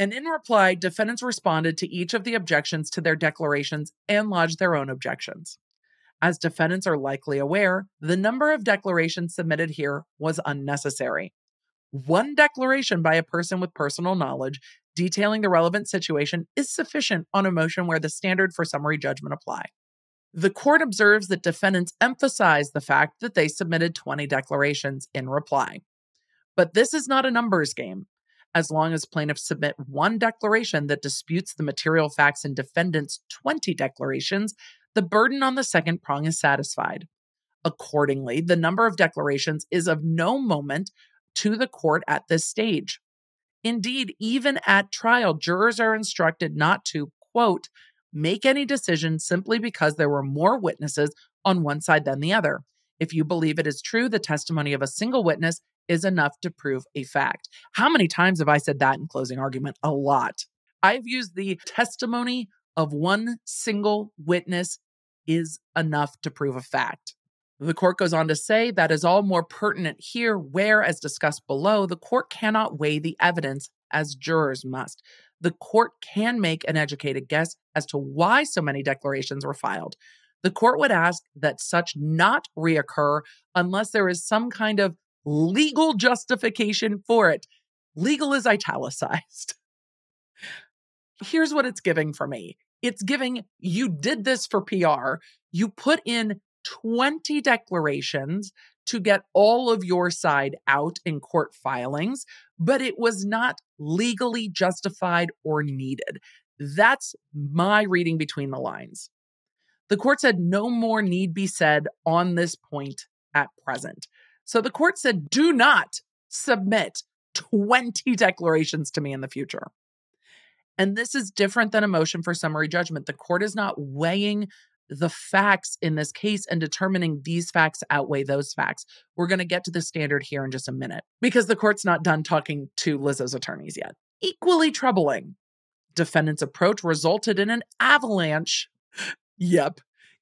And in reply, defendants responded to each of the objections to their declarations and lodged their own objections. As defendants are likely aware, the number of declarations submitted here was unnecessary. One declaration by a person with personal knowledge detailing the relevant situation is sufficient on a motion where the standard for summary judgment apply. The court observes that defendants emphasize the fact that they submitted twenty declarations in reply. But this is not a numbers game. As long as plaintiffs submit one declaration that disputes the material facts in defendants' twenty declarations, the burden on the second prong is satisfied. Accordingly, the number of declarations is of no moment to the court at this stage. Indeed, even at trial, jurors are instructed not to, quote, make any decision simply because there were more witnesses on one side than the other. If you believe it is true, the testimony of a single witness is enough to prove a fact. How many times have I said that in closing argument? A lot. I've used the testimony of one single witness is enough to prove a fact. The court goes on to say that is all more pertinent here where, as discussed below, the court cannot weigh the evidence as jurors must. The court can make an educated guess as to why so many declarations were filed. The court would ask that such not reoccur unless there is some kind of legal justification for it. Legal is italicized. Here's what it's giving for me. It's giving, you did this for P R. You put in twenty declarations to get all of your side out in court filings, but it was not legally justified or needed. That's my reading between the lines. The court said no more need be said on this point at present. So the court said, do not submit twenty declarations to me in the future. And this is different than a motion for summary judgment. The court is not weighing the facts in this case and determining these facts outweigh those facts. We're going to get to the standard here in just a minute because the court's not done talking to Lizzo's attorneys yet. Equally troubling, defendants' approach resulted in an avalanche, yep,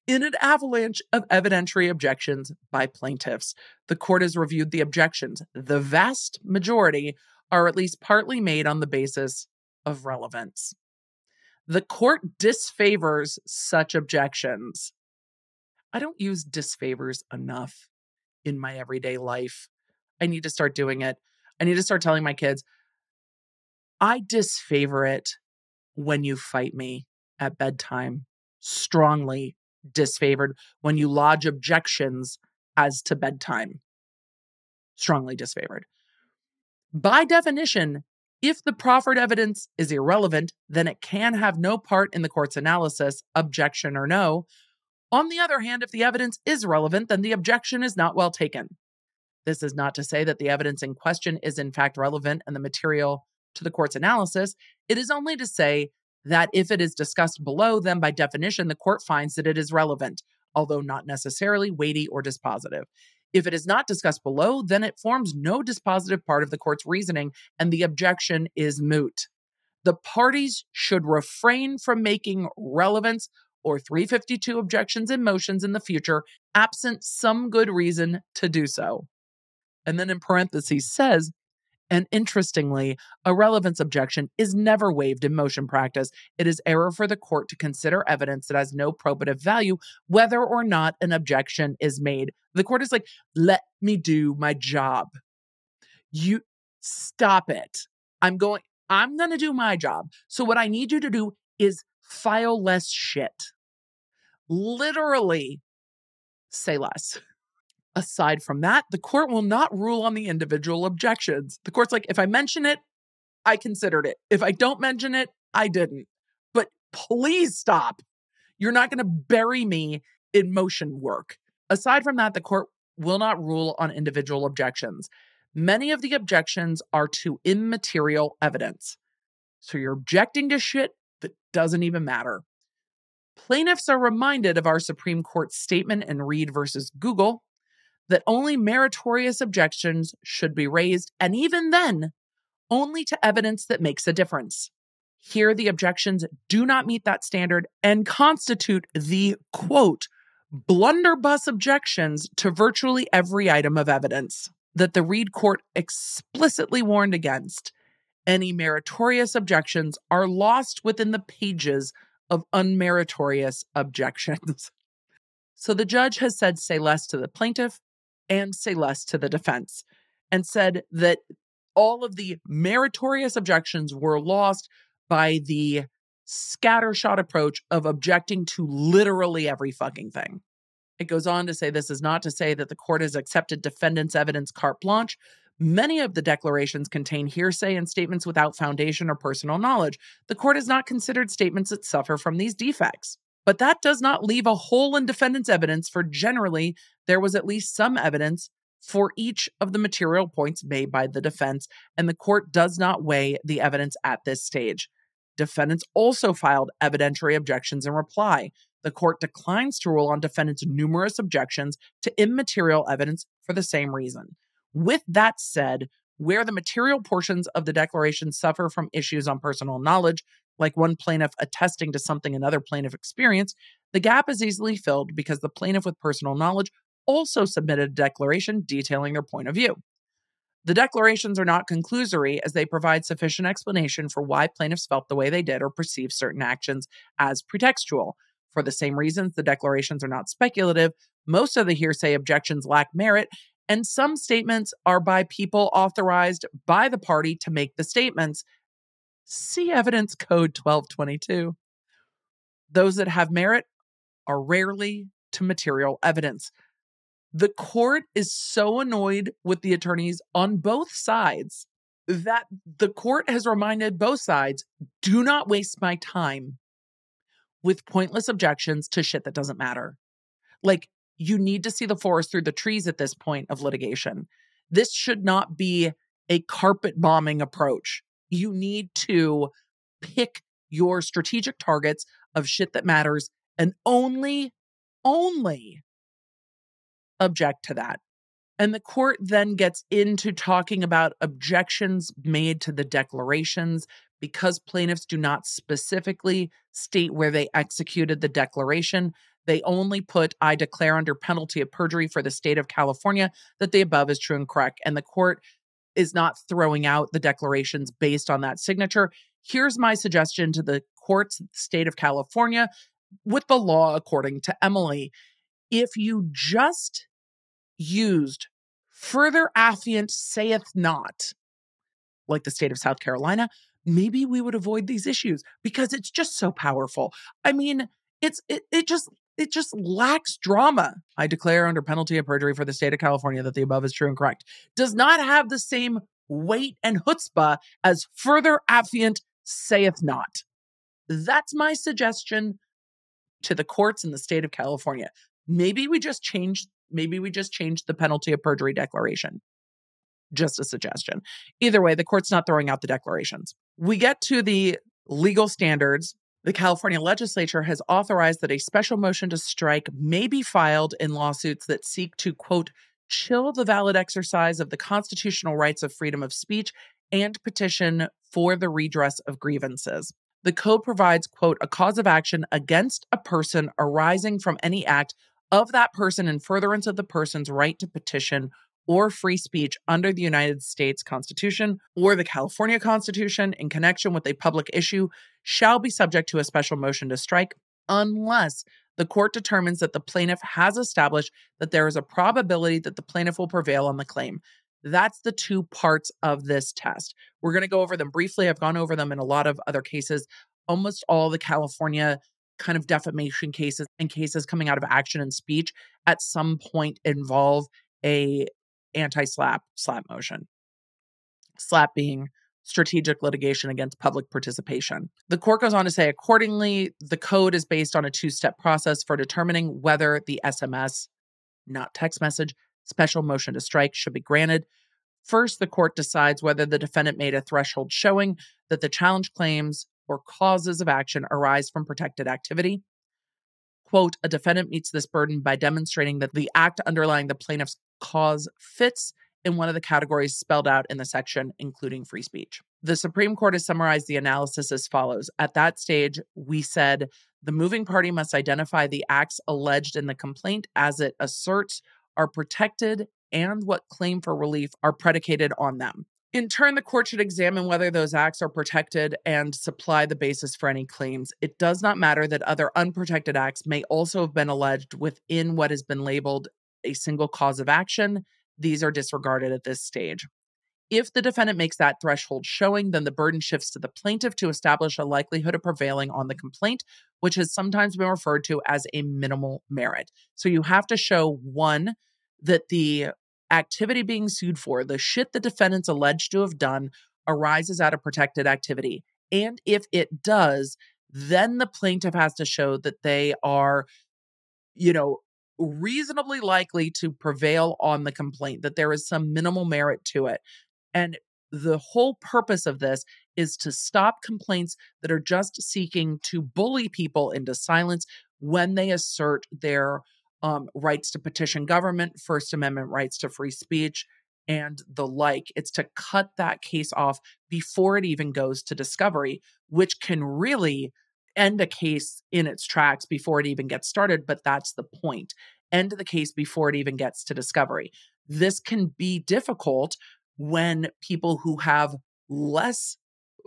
in an avalanche of evidentiary objections by plaintiffs. The court has reviewed the objections. The vast majority are at least partly made on the basis of relevance. The court disfavors such objections. I don't use disfavors enough in my everyday life. I need to start doing it. I need to start telling my kids, I disfavor it when you fight me at bedtime. Strongly disfavored when you lodge objections as to bedtime. Strongly disfavored. By definition, if the proffered evidence is irrelevant, then it can have no part in the court's analysis, objection or no. On the other hand, if the evidence is relevant, then the objection is not well taken. This is not to say that the evidence in question is in fact relevant and the material to the court's analysis. It is only to say that if it is discussed below, then by definition, the court finds that it is relevant, although not necessarily weighty or dispositive. If it is not discussed below, then it forms no dispositive part of the court's reasoning, and the objection is moot. The parties should refrain from making relevance or three fifty-two objections and motions in the future, absent some good reason to do so. And then in parentheses says, and interestingly, a relevance objection is never waived in motion practice. It is error for the court to consider evidence that has no probative value, whether or not an objection is made. The court is like, let me do my job. You stop it. I'm going, I'm going to do my job. So what I need you to do is file less shit. Literally say less. Aside from that, the court will not rule on the individual objections. The court's like, if I mention it, I considered it. If I don't mention it, I didn't. But please stop. You're not going to bury me in motion work. Aside from that, the court will not rule on individual objections. Many of the objections are to immaterial evidence. So you're objecting to shit that doesn't even matter. Plaintiffs are reminded of our Supreme Court statement in Reed versus Google, that only meritorious objections should be raised, and even then, only to evidence that makes a difference. Here, the objections do not meet that standard and constitute the, quote, blunderbuss objections to virtually every item of evidence that the Reed court explicitly warned against, Any meritorious objections are lost within the pages of unmeritorious objections. So the judge has said say less to the plaintiff and say less to the defense, and said that all of the meritorious objections were lost by the scattershot approach of objecting to literally every fucking thing. It goes on to say this is not to say that the court has accepted defendants' evidence carte blanche. Many of the declarations contain hearsay and statements without foundation or personal knowledge. The court has not considered statements that suffer from these defects. But that does not leave a hole in defendants' evidence, for generally, there was at least some evidence for each of the material points made by the defense, and the court does not weigh the evidence at this stage. Defendants also filed evidentiary objections in reply. The court declines to rule on defendants' numerous objections to immaterial evidence for the same reason. With that said, where the material portions of the declaration suffer from issues on personal knowledge, like one plaintiff attesting to something another plaintiff experienced, the gap is easily filled because the plaintiff with personal knowledge also submitted a declaration detailing their point of view. The declarations are not conclusory, as they provide sufficient explanation for why plaintiffs felt the way they did or perceived certain actions as pretextual. For the same reasons, the declarations are not speculative. Most of the hearsay objections lack merit, and some statements are by people authorized by the party to make the statements. See evidence code twelve twenty-two. Those that have merit are rarely to material evidence. The court is so annoyed with the attorneys on both sides that the court has reminded both sides, do not waste my time with pointless objections to shit that doesn't matter. Like, you need to see the forest through the trees at this point of litigation. This should not be a carpet bombing approach. You need to pick your strategic targets of shit that matters and only, only object to that. And the court then gets into talking about objections made to the declarations because plaintiffs do not specifically state where they executed the declaration. They only put, I declare under penalty of perjury for the state of California that the above is true and correct. And the court is not throwing out the declarations based on that signature. Here's my suggestion to the courts, state of California, with the law according to Emily. If you just used further affiant saith not, like the state of South Carolina, maybe we would avoid these issues because it's just so powerful. I mean, it's it, it just it just lacks drama. I declare under penalty of perjury for the state of California that the above is true and correct. Does not have the same weight and chutzpah as further affiant saith not. That's my suggestion to the courts in the state of California. Maybe we just change, maybe we just change the penalty of perjury declaration. Just a suggestion. Either way, the court's not throwing out the declarations. We get to the legal standards. The California legislature has authorized that a special motion to strike may be filed in lawsuits that seek to, quote, chill the valid exercise of the constitutional rights of freedom of speech and petition for the redress of grievances. The code provides, quote, a cause of action against a person arising from any act of that person in furtherance of the person's right to petition or free speech under the United States Constitution or the California Constitution in connection with a public issue shall be subject to a special motion to strike unless the court determines that the plaintiff has established that there is a probability that the plaintiff will prevail on the claim. That's the two parts of this test. We're going to go over them briefly. I've gone over them in a lot of other cases. Almost all the California kind of defamation cases and cases coming out of action and speech at some point involve a anti-slap, slap motion. Slap being strategic litigation against public participation. The court goes on to say, accordingly, the code is based on a two-step process for determining whether the S M S, not text message, special motion to strike should be granted. First, the court decides whether the defendant made a threshold showing that the challenge claims or causes of action arise from protected activity. Quote, a defendant meets this burden by demonstrating that the act underlying the plaintiff's cause fits in one of the categories spelled out in the section, including free speech. The Supreme Court has summarized the analysis as follows. At that stage, we said the moving party must identify the acts alleged in the complaint as it asserts are protected and what claim for relief are predicated on them. In turn, the court should examine whether those acts are protected and supply the basis for any claims. It does not matter that other unprotected acts may also have been alleged within what has been labeled a single cause of action. These are disregarded at this stage. If the defendant makes that threshold showing, then the burden shifts to the plaintiff to establish a likelihood of prevailing on the complaint, which has sometimes been referred to as a minimal merit. So you have to show, one, that the activity being sued for, the shit the defendant's alleged to have done, arises out of protected activity. And if it does, then the plaintiff has to show that they are, you know, reasonably likely to prevail on the complaint, that there is some minimal merit to it. And the whole purpose of this is to stop complaints that are just seeking to bully people into silence when they assert their um, rights to petition government, First Amendment rights to free speech, and the like. It's to cut that case off before it even goes to discovery, which can really end a case in its tracks before it even gets started. But that's the point. End the case before it even gets to discovery. This can be difficult when people who have less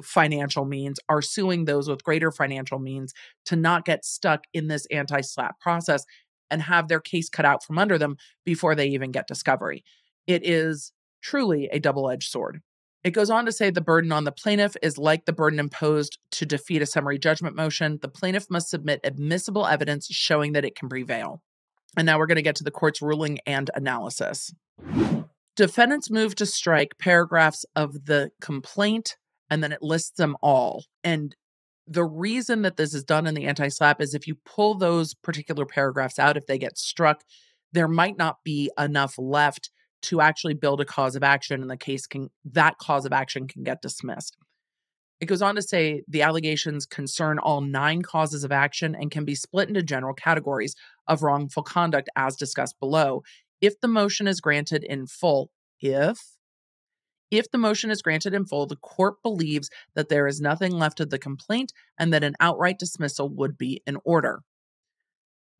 financial means are suing those with greater financial means to not get stuck in this anti-slap process and have their case cut out from under them before they even get discovery. It is truly a double-edged sword. It goes on to say the burden on the plaintiff is like the burden imposed to defeat a summary judgment motion. The plaintiff must submit admissible evidence showing that it can prevail. And now we're going to get to the court's ruling and analysis. Defendants move to strike paragraphs of the complaint, and then it lists them all. And the reason that this is done in the anti-slap is if you pull those particular paragraphs out, if they get struck, there might not be enough left to actually build a cause of action, and the case can, that cause of action can get dismissed. It goes on to say the allegations concern all nine causes of action and can be split into general categories of wrongful conduct as discussed below. If the motion is granted in full, if, if the motion is granted in full, the court believes that there is nothing left of the complaint and that an outright dismissal would be in order.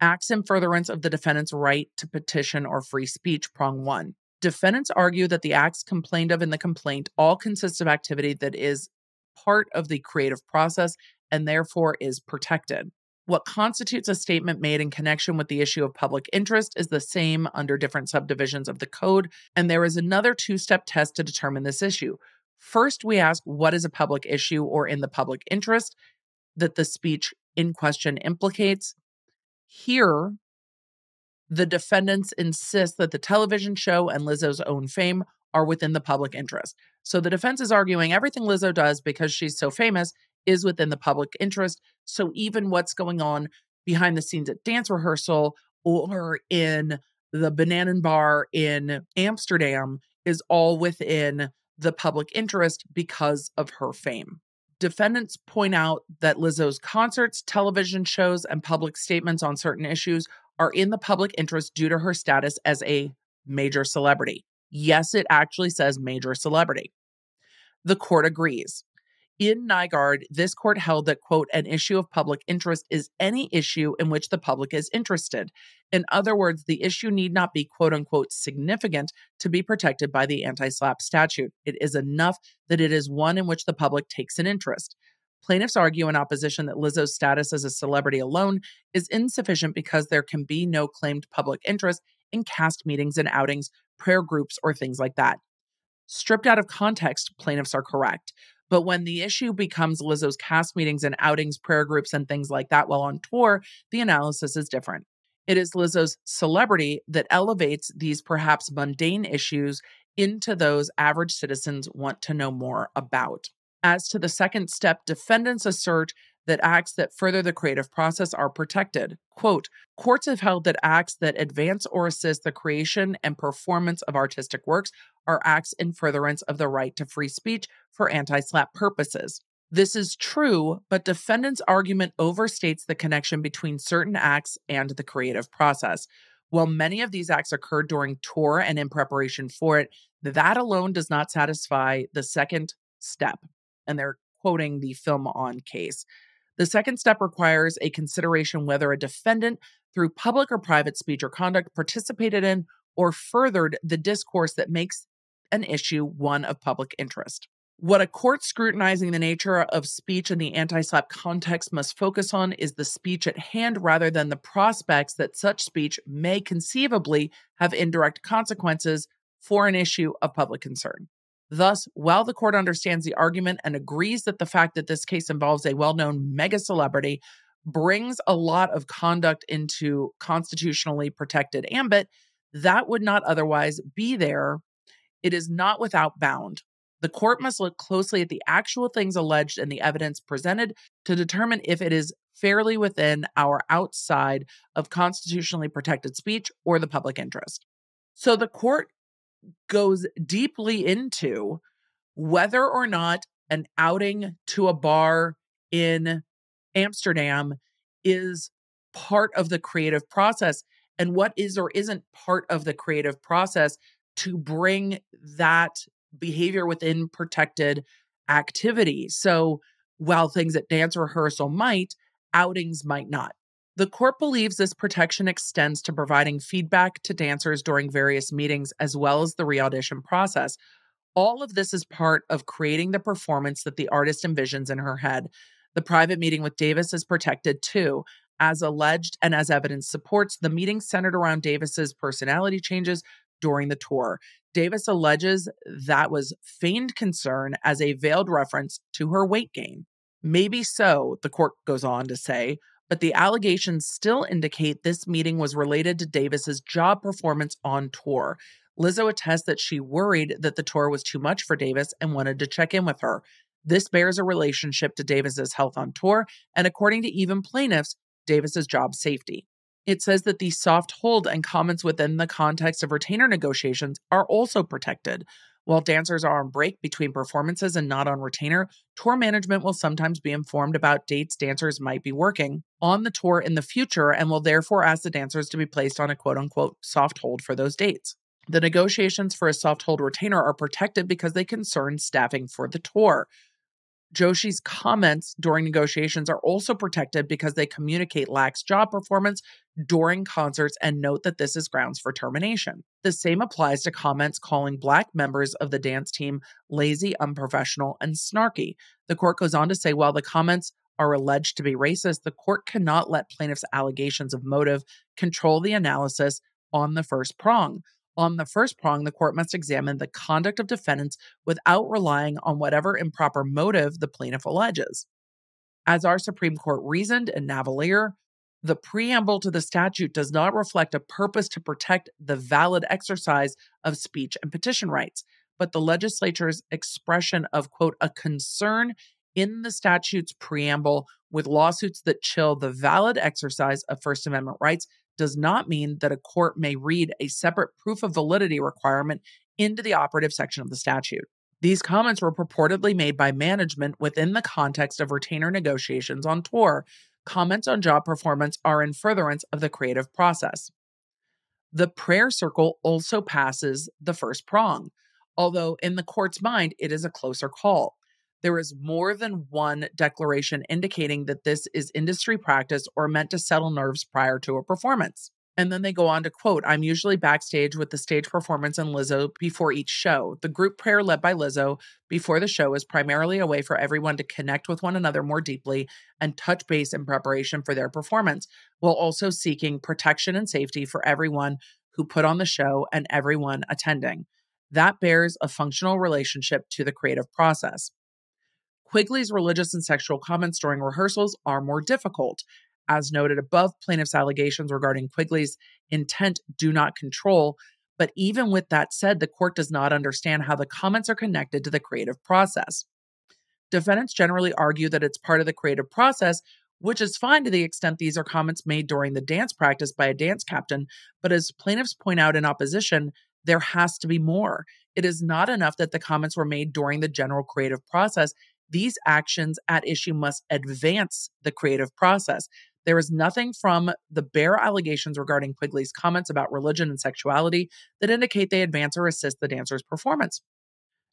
Acts in furtherance of the defendant's right to petition or free speech, prong one. Defendants argue that the acts complained of in the complaint all consist of activity that is part of the creative process and therefore is protected. What constitutes a statement made in connection with the issue of public interest is the same under different subdivisions of the code, and there is another two-step test to determine this issue. First, we ask what is a public issue or in the public interest that the speech in question implicates. Here, the defendants insist that the television show and Lizzo's own fame are within the public interest. So the defense is arguing everything Lizzo does because she's so famous is within the public interest. So even what's going on behind the scenes at dance rehearsal or in the Bananenbar in Amsterdam is all within the public interest because of her fame. Defendants point out that Lizzo's concerts, television shows, and public statements on certain issues are in the public interest due to her status as a major celebrity. Yes, it actually says major celebrity. The court agrees. In Nygaard, this court held that, quote, an issue of public interest is any issue in which the public is interested. In other words, the issue need not be, quote unquote, significant to be protected by the anti-slap statute. It is enough that it is one in which the public takes an interest. Plaintiffs argue in opposition that Lizzo's status as a celebrity alone is insufficient because there can be no claimed public interest in cast meetings and outings, prayer groups, or things like that. Stripped out of context, plaintiffs are correct. But when the issue becomes Lizzo's cast meetings and outings, prayer groups, and things like that while on tour, the analysis is different. It is Lizzo's celebrity that elevates these perhaps mundane issues into those average citizens want to know more about. As to the second step, defendants assert that acts that further the creative process are protected. Quote, courts have held that acts that advance or assist the creation and performance of artistic works are acts in furtherance of the right to free speech for anti-slap purposes. This is true, but defendants' argument overstates the connection between certain acts and the creative process. While many of these acts occur during tour and in preparation for it, that alone does not satisfy the second step. And they're quoting the Film On case. The second step requires a consideration whether a defendant, through public or private speech or conduct, participated in or furthered the discourse that makes an issue, one of public interest. What a court scrutinizing the nature of speech in the anti-slap context must focus on is the speech at hand rather than the prospects that such speech may conceivably have indirect consequences for an issue of public concern. Thus, while the court understands the argument and agrees that the fact that this case involves a well-known mega celebrity brings a lot of conduct into constitutionally protected ambit that would not otherwise be there, it is not without bound. The court must look closely at the actual things alleged and the evidence presented to determine if it is fairly within or outside of constitutionally protected speech or the public interest. So the court goes deeply into whether or not an outing to a bar in Amsterdam is part of the creative process and what is or isn't part of the creative process to bring that behavior within protected activity. So while things at dance rehearsal might, outings might not. The court believes this protection extends to providing feedback to dancers during various meetings, as well as the re-audition process. All of this is part of creating the performance that the artist envisions in her head. The private meeting with Davis is protected too. As alleged and as evidence supports, the meeting centered around Davis's personality changes during the tour. Davis alleges that was feigned concern as a veiled reference to her weight gain. Maybe so, the court goes on to say, but the allegations still indicate this meeting was related to Davis's job performance on tour. Lizzo attests that she worried that the tour was too much for Davis and wanted to check in with her. This bears a relationship to Davis's health on tour and, according to even plaintiffs, Davis's job safety. It says that the soft hold and comments within the context of retainer negotiations are also protected. While dancers are on break between performances and not on retainer, tour management will sometimes be informed about dates dancers might be working on the tour in the future and will therefore ask the dancers to be placed on a quote-unquote soft hold for those dates. The negotiations for a soft hold retainer are protected because they concern staffing for the tour. Joshi's comments during negotiations are also protected because they communicate lax job performance during concerts and note that this is grounds for termination. The same applies to comments calling Black members of the dance team lazy, unprofessional, and snarky. The court goes on to say while the comments are alleged to be racist, the court cannot let plaintiffs' allegations of motive control the analysis on the first prong. On the first prong, the court must examine the conduct of defendants without relying on whatever improper motive the plaintiff alleges. As our Supreme Court reasoned in Navalier, the preamble to the statute does not reflect a purpose to protect the valid exercise of speech and petition rights, but the legislature's expression of, quote, a concern in the statute's preamble with lawsuits that chill the valid exercise of First Amendment rights does not mean that a court may read a separate proof of validity requirement into the operative section of the statute. These comments were purportedly made by management within the context of retainer negotiations on tour. Comments on job performance are in furtherance of the creative process. The prayer circle also passes the first prong, although in the court's mind, it is a closer call. There is more than one declaration indicating that this is industry practice or meant to settle nerves prior to a performance. And then they go on to quote, I'm usually backstage with the stage performance and Lizzo before each show. The group prayer led by Lizzo before the show is primarily a way for everyone to connect with one another more deeply and touch base in preparation for their performance, while also seeking protection and safety for everyone who put on the show and everyone attending. That bears a functional relationship to the creative process. Quigley's religious and sexual comments during rehearsals are more difficult. As noted above, plaintiff's allegations regarding Quigley's intent do not control, but even with that said, the court does not understand how the comments are connected to the creative process. Defendants generally argue that it's part of the creative process, which is fine to the extent these are comments made during the dance practice by a dance captain, but as plaintiffs point out in opposition, there has to be more. It is not enough that the comments were made during the general creative process. These actions at issue must advance the creative process. There is nothing from the bare allegations regarding Quigley's comments about religion and sexuality that indicate they advance or assist the dancer's performance.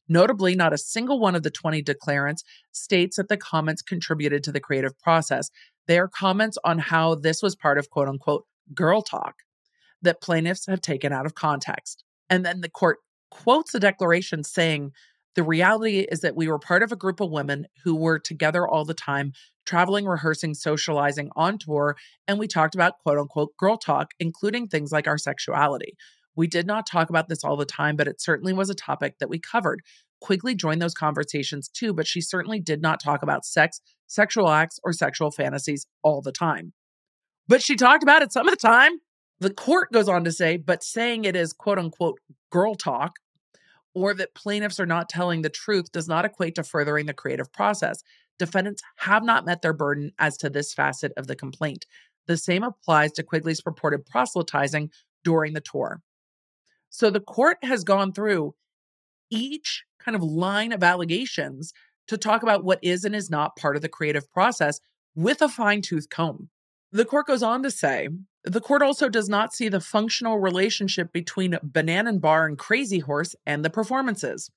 Notably, not a single one of the twenty declarants states that the comments contributed to the creative process. They are comments on how this was part of quote-unquote girl talk that plaintiffs have taken out of context. And then the court quotes the declaration saying, "The reality is that we were part of a group of women who were together all the time, traveling, rehearsing, socializing, on tour, and we talked about quote unquote girl talk, including things like our sexuality. We did not talk about this all the time, but it certainly was a topic that we covered. Quigley joined those conversations too, but she certainly did not talk about sex, sexual acts, or sexual fantasies all the time. But she talked about it some of the time." The court goes on to say, but saying it is quote unquote girl talk, or that plaintiffs are not telling the truth, does not equate to furthering the creative process. Defendants have not met their burden as to this facet of the complaint. The same applies to Quigley's purported proselytizing during the tour. So the court has gone through each kind of line of allegations to talk about what is and is not part of the creative process with a fine-tooth comb. The court goes on to say, the court also does not see the functional relationship between Bananenbar and Crazy Horse and the performances.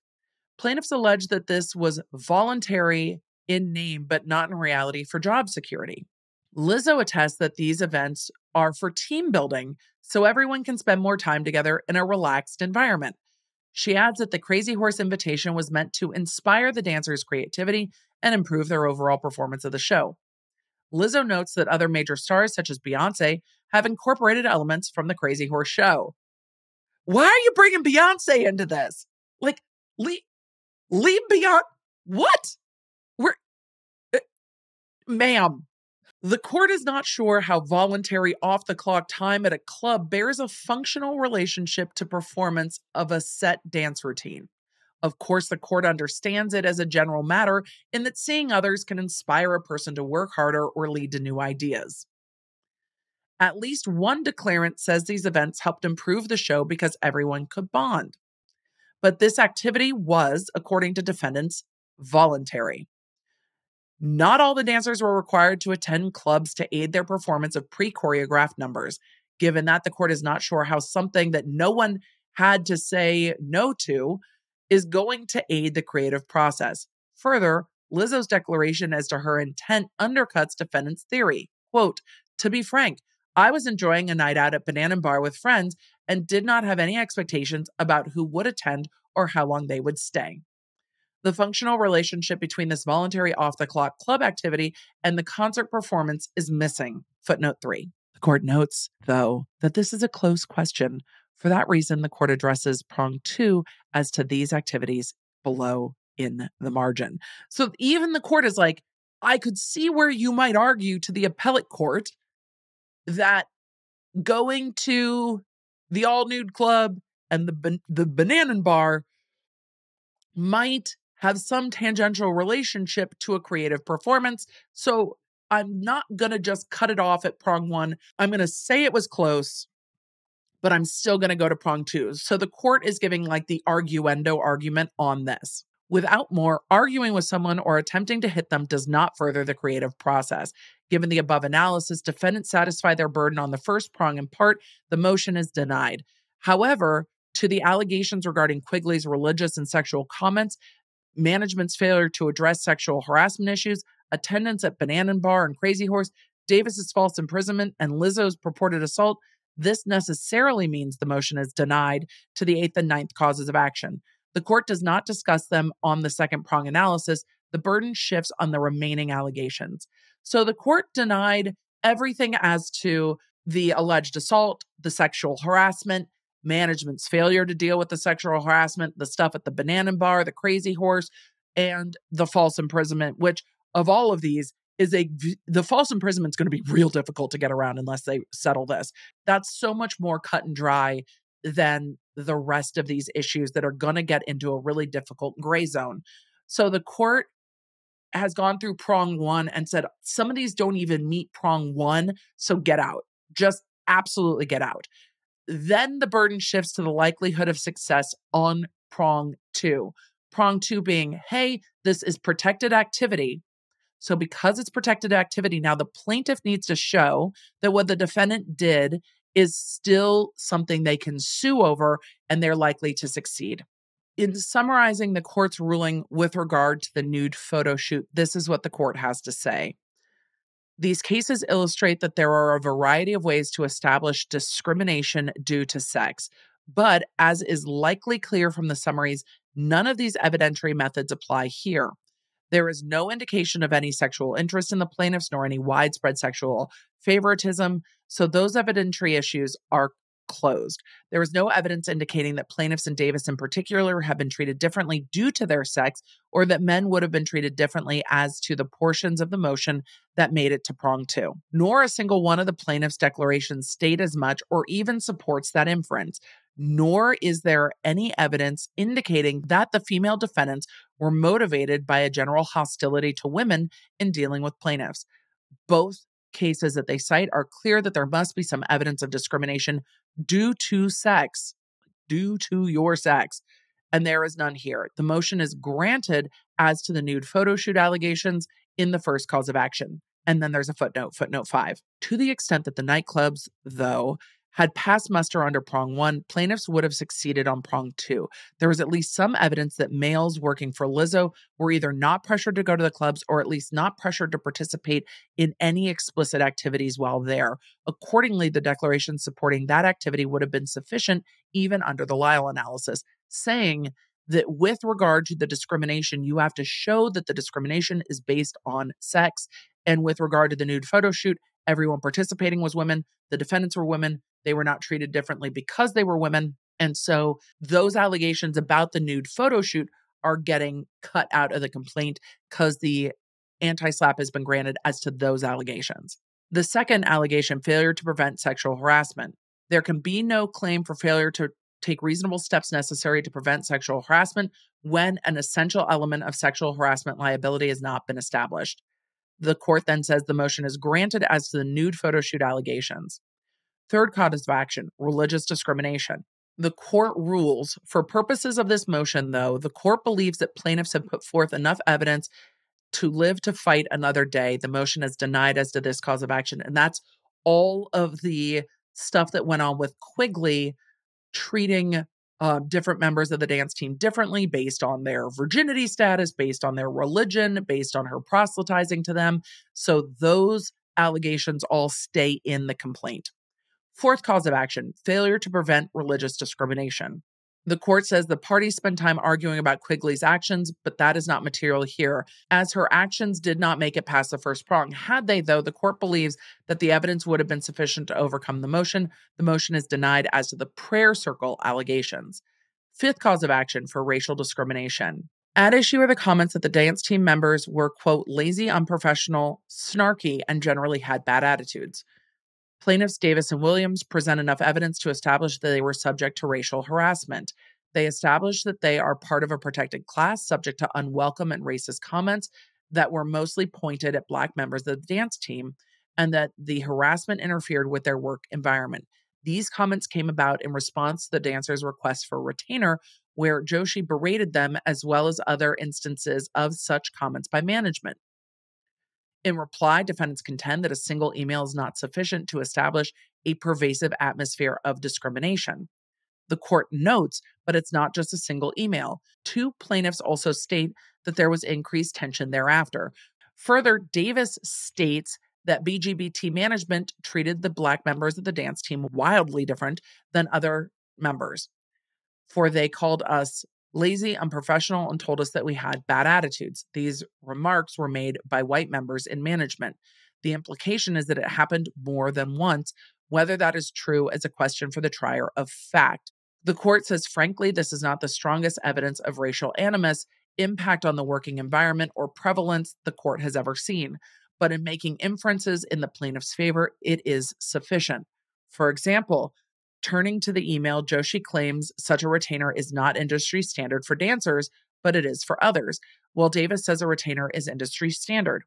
Plaintiffs allege that this was voluntary in name, but not in reality for job security. Lizzo attests that these events are for team building, so everyone can spend more time together in a relaxed environment. She adds that the Crazy Horse invitation was meant to inspire the dancers' creativity and improve their overall performance of the show. Lizzo notes that other major stars, such as Beyonce, have incorporated elements from the Crazy Horse show. Why are you bringing Beyonce into this? Like, leave, leave Beyonce. What? We're, uh, ma'am. The court is not sure how voluntary off-the-clock time at a club bears a functional relationship to performance of a set dance routine. Of course, the court understands it as a general matter in that seeing others can inspire a person to work harder or lead to new ideas. At least one declarant says these events helped improve the show because everyone could bond. But this activity was, according to defendants, voluntary. Not all the dancers were required to attend clubs to aid their performance of pre-choreographed numbers. Given that, the court is not sure how something that no one had to say no to is going to aid the creative process. Further, Lizzo's declaration as to her intent undercuts defendants' theory. Quote, "To be frank, I was enjoying a night out at Bananenbar with friends and did not have any expectations about who would attend or how long they would stay. The functional relationship between this voluntary off-the-clock club activity and the concert performance is missing." Footnote three. The court notes, though, that this is a close question. For that reason, the court addresses prong two as to these activities below in the margin. So even the court is like, I could see where you might argue to the appellate court that going to the all-nude club and the, the Bananenbar might have some tangential relationship to a creative performance. So I'm not going to just cut it off at prong one. I'm going to say it was close, but I'm still going to go to prong two. So the court is giving like the arguendo argument on this. Without more, arguing with someone or attempting to hit them does not further the creative process. Given the above analysis, defendants satisfy their burden on the first prong in part. The motion is denied. However, to the allegations regarding Quigley's religious and sexual comments, management's failure to address sexual harassment issues, attendance at Bananenbar and Crazy Horse, Davis's false imprisonment, and Lizzo's purported assault, this necessarily means the motion is denied to the eighth and ninth causes of action. The court does not discuss them on the second prong analysis. The burden shifts on the remaining allegations. So the court denied everything as to the alleged assault, the sexual harassment, management's failure to deal with the sexual harassment, the stuff at the Bananenbar, the Crazy Horse, and the false imprisonment, which of all of these is a, the false imprisonment is going to be real difficult to get around unless they settle this. That's so much more cut and dry than the rest of these issues that are going to get into a really difficult gray zone. So the court has gone through prong one and said, some of these don't even meet prong one. So get out, just absolutely get out. Then the burden shifts to the likelihood of success on prong two. Prong two being, hey, this is protected activity. So because it's protected activity, now the plaintiff needs to show that what the defendant did is still something they can sue over and they're likely to succeed. In summarizing the court's ruling with regard to the nude photo shoot, this is what the court has to say. These cases illustrate that there are a variety of ways to establish discrimination due to sex. But as is likely clear from the summaries, none of these evidentiary methods apply here. There is no indication of any sexual interest in the plaintiffs nor any widespread sexual favoritism, so those evidentiary issues are closed. There is no evidence indicating that plaintiffs and Davis in particular have been treated differently due to their sex or that men would have been treated differently as to the portions of the motion that made it to prong two. Nor a single one of the plaintiffs' declarations state as much or even supports that inference. Nor is there any evidence indicating that the female defendants were motivated by a general hostility to women in dealing with plaintiffs. Both cases that they cite are clear that there must be some evidence of discrimination due to sex, due to your sex, and there is none here. The motion is granted as to the nude photo shoot allegations in the first cause of action. And then there's a footnote, footnote five. To the extent that the nightclubs, though, had passed muster under prong one, plaintiffs would have succeeded on prong two. There was at least some evidence that males working for Lizzo were either not pressured to go to the clubs or at least not pressured to participate in any explicit activities while there. Accordingly, the declaration supporting that activity would have been sufficient even under the Lyle analysis, saying that with regard to the discrimination, you have to show that the discrimination is based on sex. And with regard to the nude photo shoot, everyone participating was women. The defendants were women. They were not treated differently because they were women. And so those allegations about the nude photo shoot are getting cut out of the complaint because the anti-slap has been granted as to those allegations. The second allegation, failure to prevent sexual harassment. There can be no claim for failure to take reasonable steps necessary to prevent sexual harassment when an essential element of sexual harassment liability has not been established. The court then says the motion is granted as to the nude photo shoot allegations. Third cause of action, religious discrimination. The court rules, for purposes of this motion, though, the court believes that plaintiffs have put forth enough evidence to live to fight another day. The motion is denied as to this cause of action. And that's all of the stuff that went on with Quigley treating uh, different members of the dance team differently based on their virginity status, based on their religion, based on her proselytizing to them. So those allegations all stay in the complaint. Fourth cause of action, failure to prevent religious discrimination. The court says the parties spend time arguing about Quigley's actions, but that is not material here, as her actions did not make it past the first prong. Had they, though, the court believes that the evidence would have been sufficient to overcome the motion. The motion is denied as to the prayer circle allegations. Fifth cause of action, for racial discrimination. At issue are the comments that the dance team members were, quote, lazy, unprofessional, snarky, and generally had bad attitudes. Plaintiffs Davis and Williams present enough evidence to establish that they were subject to racial harassment. They establish that they are part of a protected class subject to unwelcome and racist comments that were mostly pointed at Black members of the dance team, and that the harassment interfered with their work environment. These comments came about in response to the dancers' request for a retainer, where Joshi berated them, as well as other instances of such comments by management. In reply, defendants contend that a single email is not sufficient to establish a pervasive atmosphere of discrimination. The court notes, but it's not just a single email. Two plaintiffs also state that there was increased tension thereafter. Further, Davis states that B G B T management treated the Black members of the dance team wildly different than other members, for they called us lazy, unprofessional, and told us that we had bad attitudes. These remarks were made by white members in management. The implication is that it happened more than once. Whether that is true is a question for the trier of fact. The court says, frankly, this is not the strongest evidence of racial animus, impact on the working environment, or prevalence the court has ever seen. But in making inferences in the plaintiff's favor, it is sufficient. For example, turning to the email, Joshi claims such a retainer is not industry standard for dancers, but it is for others, while Davis says a retainer is industry standard.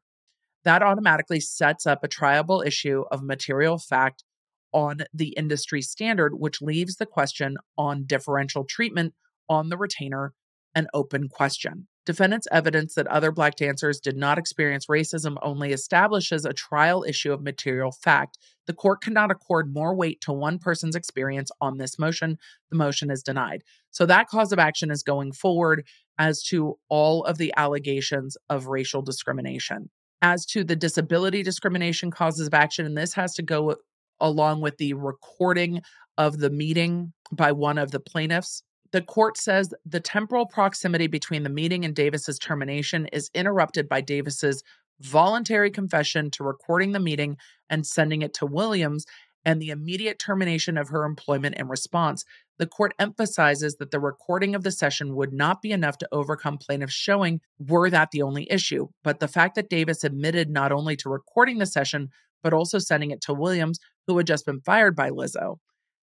That automatically sets up a triable issue of material fact on the industry standard, which leaves the question on differential treatment on the retainer an open question. Defendants' evidence that other Black dancers did not experience racism only establishes a trial issue of material fact. The court cannot accord more weight to one person's experience on this motion. The motion is denied. So that cause of action is going forward as to all of the allegations of racial discrimination. As to the disability discrimination causes of action, and this has to go along with the recording of the meeting by one of the plaintiffs. The court says the temporal proximity between the meeting and Davis's termination is interrupted by Davis's voluntary confession to recording the meeting and sending it to Williams and the immediate termination of her employment in response. The court emphasizes that the recording of the session would not be enough to overcome plaintiff's showing were that the only issue. But the fact that Davis admitted not only to recording the session, but also sending it to Williams, who had just been fired by Lizzo,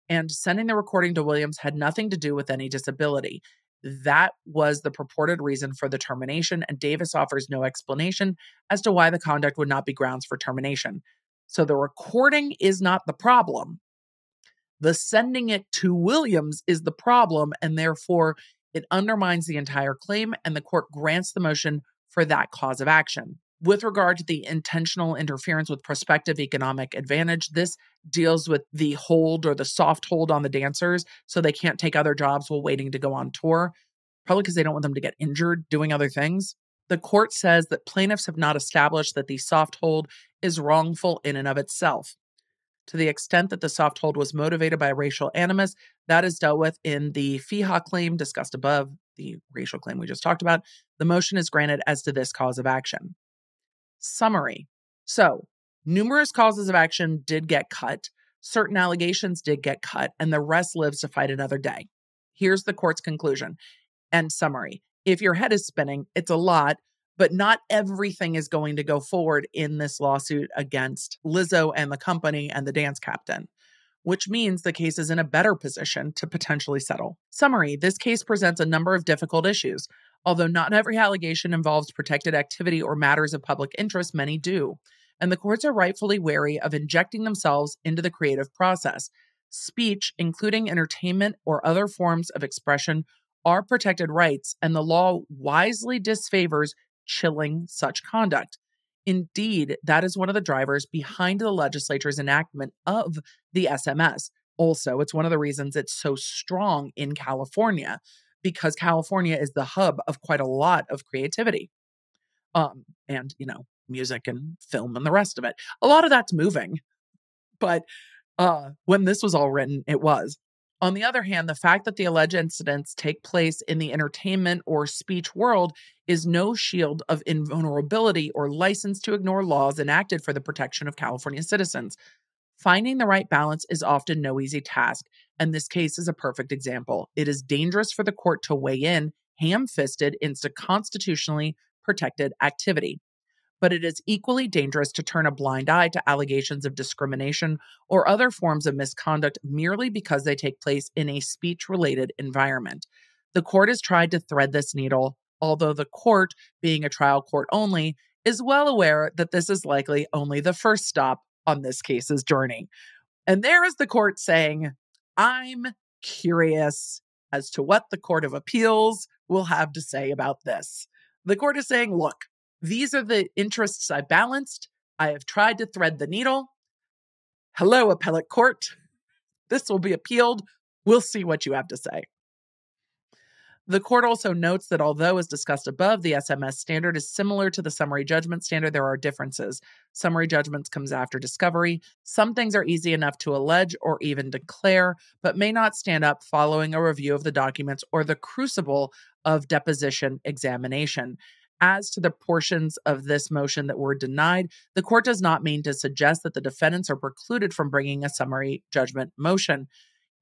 and sending the recording to Williams had nothing to do with any disability. That was the purported reason for the termination, and Davis offers no explanation as to why the conduct would not be grounds for termination. So the recording is not the problem. The sending it to Williams is the problem, and therefore it undermines the entire claim, and the court grants the motion for that cause of action. With regard to the intentional interference with prospective economic advantage, this deals with the hold or the soft hold on the dancers so they can't take other jobs while waiting to go on tour, probably because they don't want them to get injured doing other things. The court says that plaintiffs have not established that the soft hold is wrongful in and of itself. To the extent that the soft hold was motivated by racial animus, that is dealt with in the F I H A claim discussed above, the racial claim we just talked about. The motion is granted as to this cause of action. Summary. So, numerous causes of action did get cut, certain allegations did get cut, and the rest lives to fight another day. Here's the court's conclusion and summary. If your head is spinning, it's a lot, but not everything is going to go forward in this lawsuit against Lizzo and the company and the dance captain, which means the case is in a better position to potentially settle. Summary. This case presents a number of difficult issues. Although not every allegation involves protected activity or matters of public interest, many do. And the courts are rightfully wary of injecting themselves into the creative process. Speech, including entertainment or other forms of expression, are protected rights, and the law wisely disfavors chilling such conduct. Indeed, that is one of the drivers behind the legislature's enactment of the S M S. Also, it's one of the reasons it's so strong in California, because California is the hub of quite a lot of creativity. Um, and, you know, music and film and the rest of it. A lot of that's moving. But uh, when this was all written, it was. On the other hand, the fact that the alleged incidents take place in the entertainment or speech world is no shield of invulnerability or license to ignore laws enacted for the protection of California citizens. Finding the right balance is often no easy task, and this case is a perfect example. It is dangerous for the court to weigh in ham-fisted into constitutionally protected activity, but it is equally dangerous to turn a blind eye to allegations of discrimination or other forms of misconduct merely because they take place in a speech-related environment. The court has tried to thread this needle, although the court, being a trial court only, is well aware that this is likely only the first stop on this case's journey. And there is the court saying, I'm curious as to what the Court of Appeals will have to say about this. The court is saying, look, these are the interests I balanced. I have tried to thread the needle. Hello, appellate court. This will be appealed. We'll see what you have to say. The court also notes that although, as discussed above, the S M S standard is similar to the summary judgment standard, there are differences. Summary judgments comes after discovery. Some things are easy enough to allege or even declare, but may not stand up following a review of the documents or the crucible of deposition examination. As to the portions of this motion that were denied, the court does not mean to suggest that the defendants are precluded from bringing a summary judgment motion,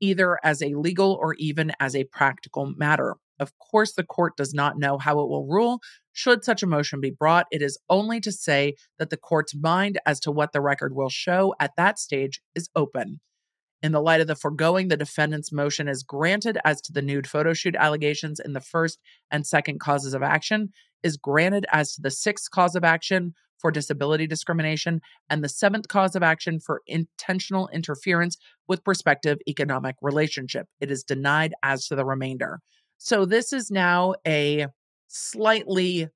either as a legal or even as a practical matter. Of course, the court does not know how it will rule. Should such a motion be brought, it is only to say that the court's mind as to what the record will show at that stage is open. In the light of the foregoing, the defendant's motion is granted as to the nude photo shoot allegations in the first and second causes of action, is granted as to the sixth cause of action for disability discrimination, and the seventh cause of action for intentional interference with prospective economic relationship. It is denied as to the remainder. So this is now a slightly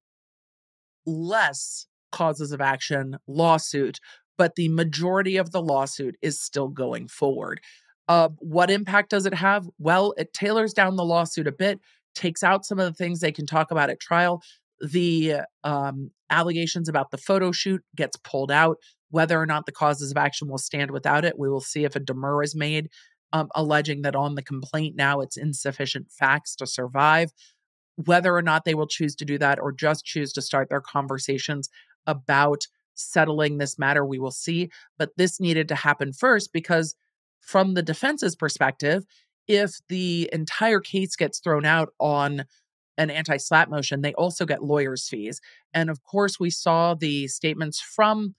less causes of action lawsuit, but the majority of the lawsuit is still going forward. Uh, what impact does it have? Well, it tailors down the lawsuit a bit, takes out some of the things they can talk about at trial. The um, allegations about the photo shoot gets pulled out. Whether or not the causes of action will stand without it, we will see if a demur is made. um, alleging that on the complaint now it's insufficient facts to survive. Whether or not they will choose to do that or just choose to start their conversations about settling this matter, we will see. But this needed to happen first because from the defense's perspective, if the entire case gets thrown out on an anti-slap motion, they also get lawyers' fees. And of course, we saw the statements from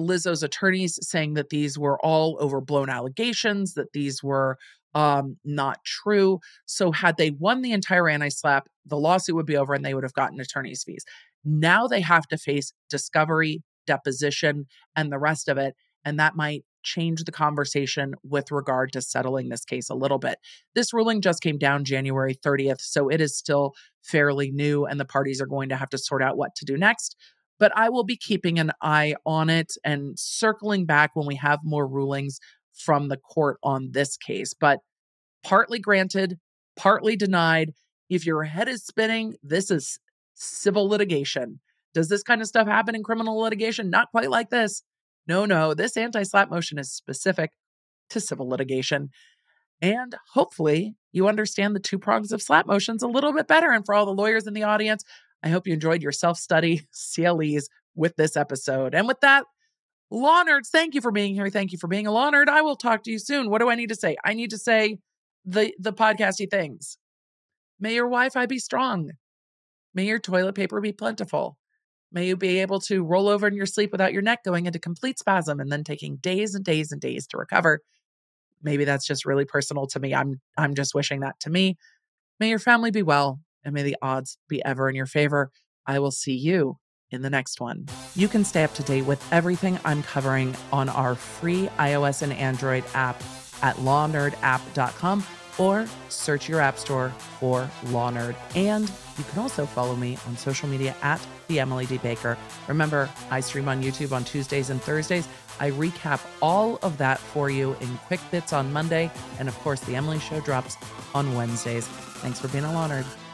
Lizzo's attorneys saying that these were all overblown allegations, that these were um, not true. So had they won the entire anti-slap, the lawsuit would be over and they would have gotten attorneys' fees. Now they have to face discovery, deposition, and the rest of it. And that might change the conversation with regard to settling this case a little bit. This ruling just came down January thirtieth, so it is still fairly new and the parties are going to have to sort out what to do next. But I will be keeping an eye on it and circling back when we have more rulings from the court on this case. But partly granted, partly denied. If your head is spinning, this is civil litigation. Does this kind of stuff happen in criminal litigation? Not quite like this. No, no, this anti-slap motion is specific to civil litigation. And hopefully you understand the two prongs of slap motions a little bit better. And for all the lawyers in the audience, I hope you enjoyed your self-study C L Es with this episode. And with that, law nerds, thank you for being here. Thank you for being a law nerd. I will talk to you soon. What do I need to say? I need to say the, the podcasty things. May your Wi-Fi be strong. May your toilet paper be plentiful. May you be able to roll over in your sleep without your neck going into complete spasm and then taking days and days and days to recover. Maybe that's just really personal to me. I'm I'm just wishing that to me. May your family be well, and may the odds be ever in your favor. I will see you in the next one. You can stay up to date with everything I'm covering on our free iOS and Android app at law nerd app dot com or search your app store for Law Nerd. And you can also follow me on social media at The Emily D. Baker. Remember, I stream on YouTube on Tuesdays and Thursdays. I recap all of that for you in quick bits on Monday. And of course, The Emily Show drops on Wednesdays. Thanks for being a law nerd.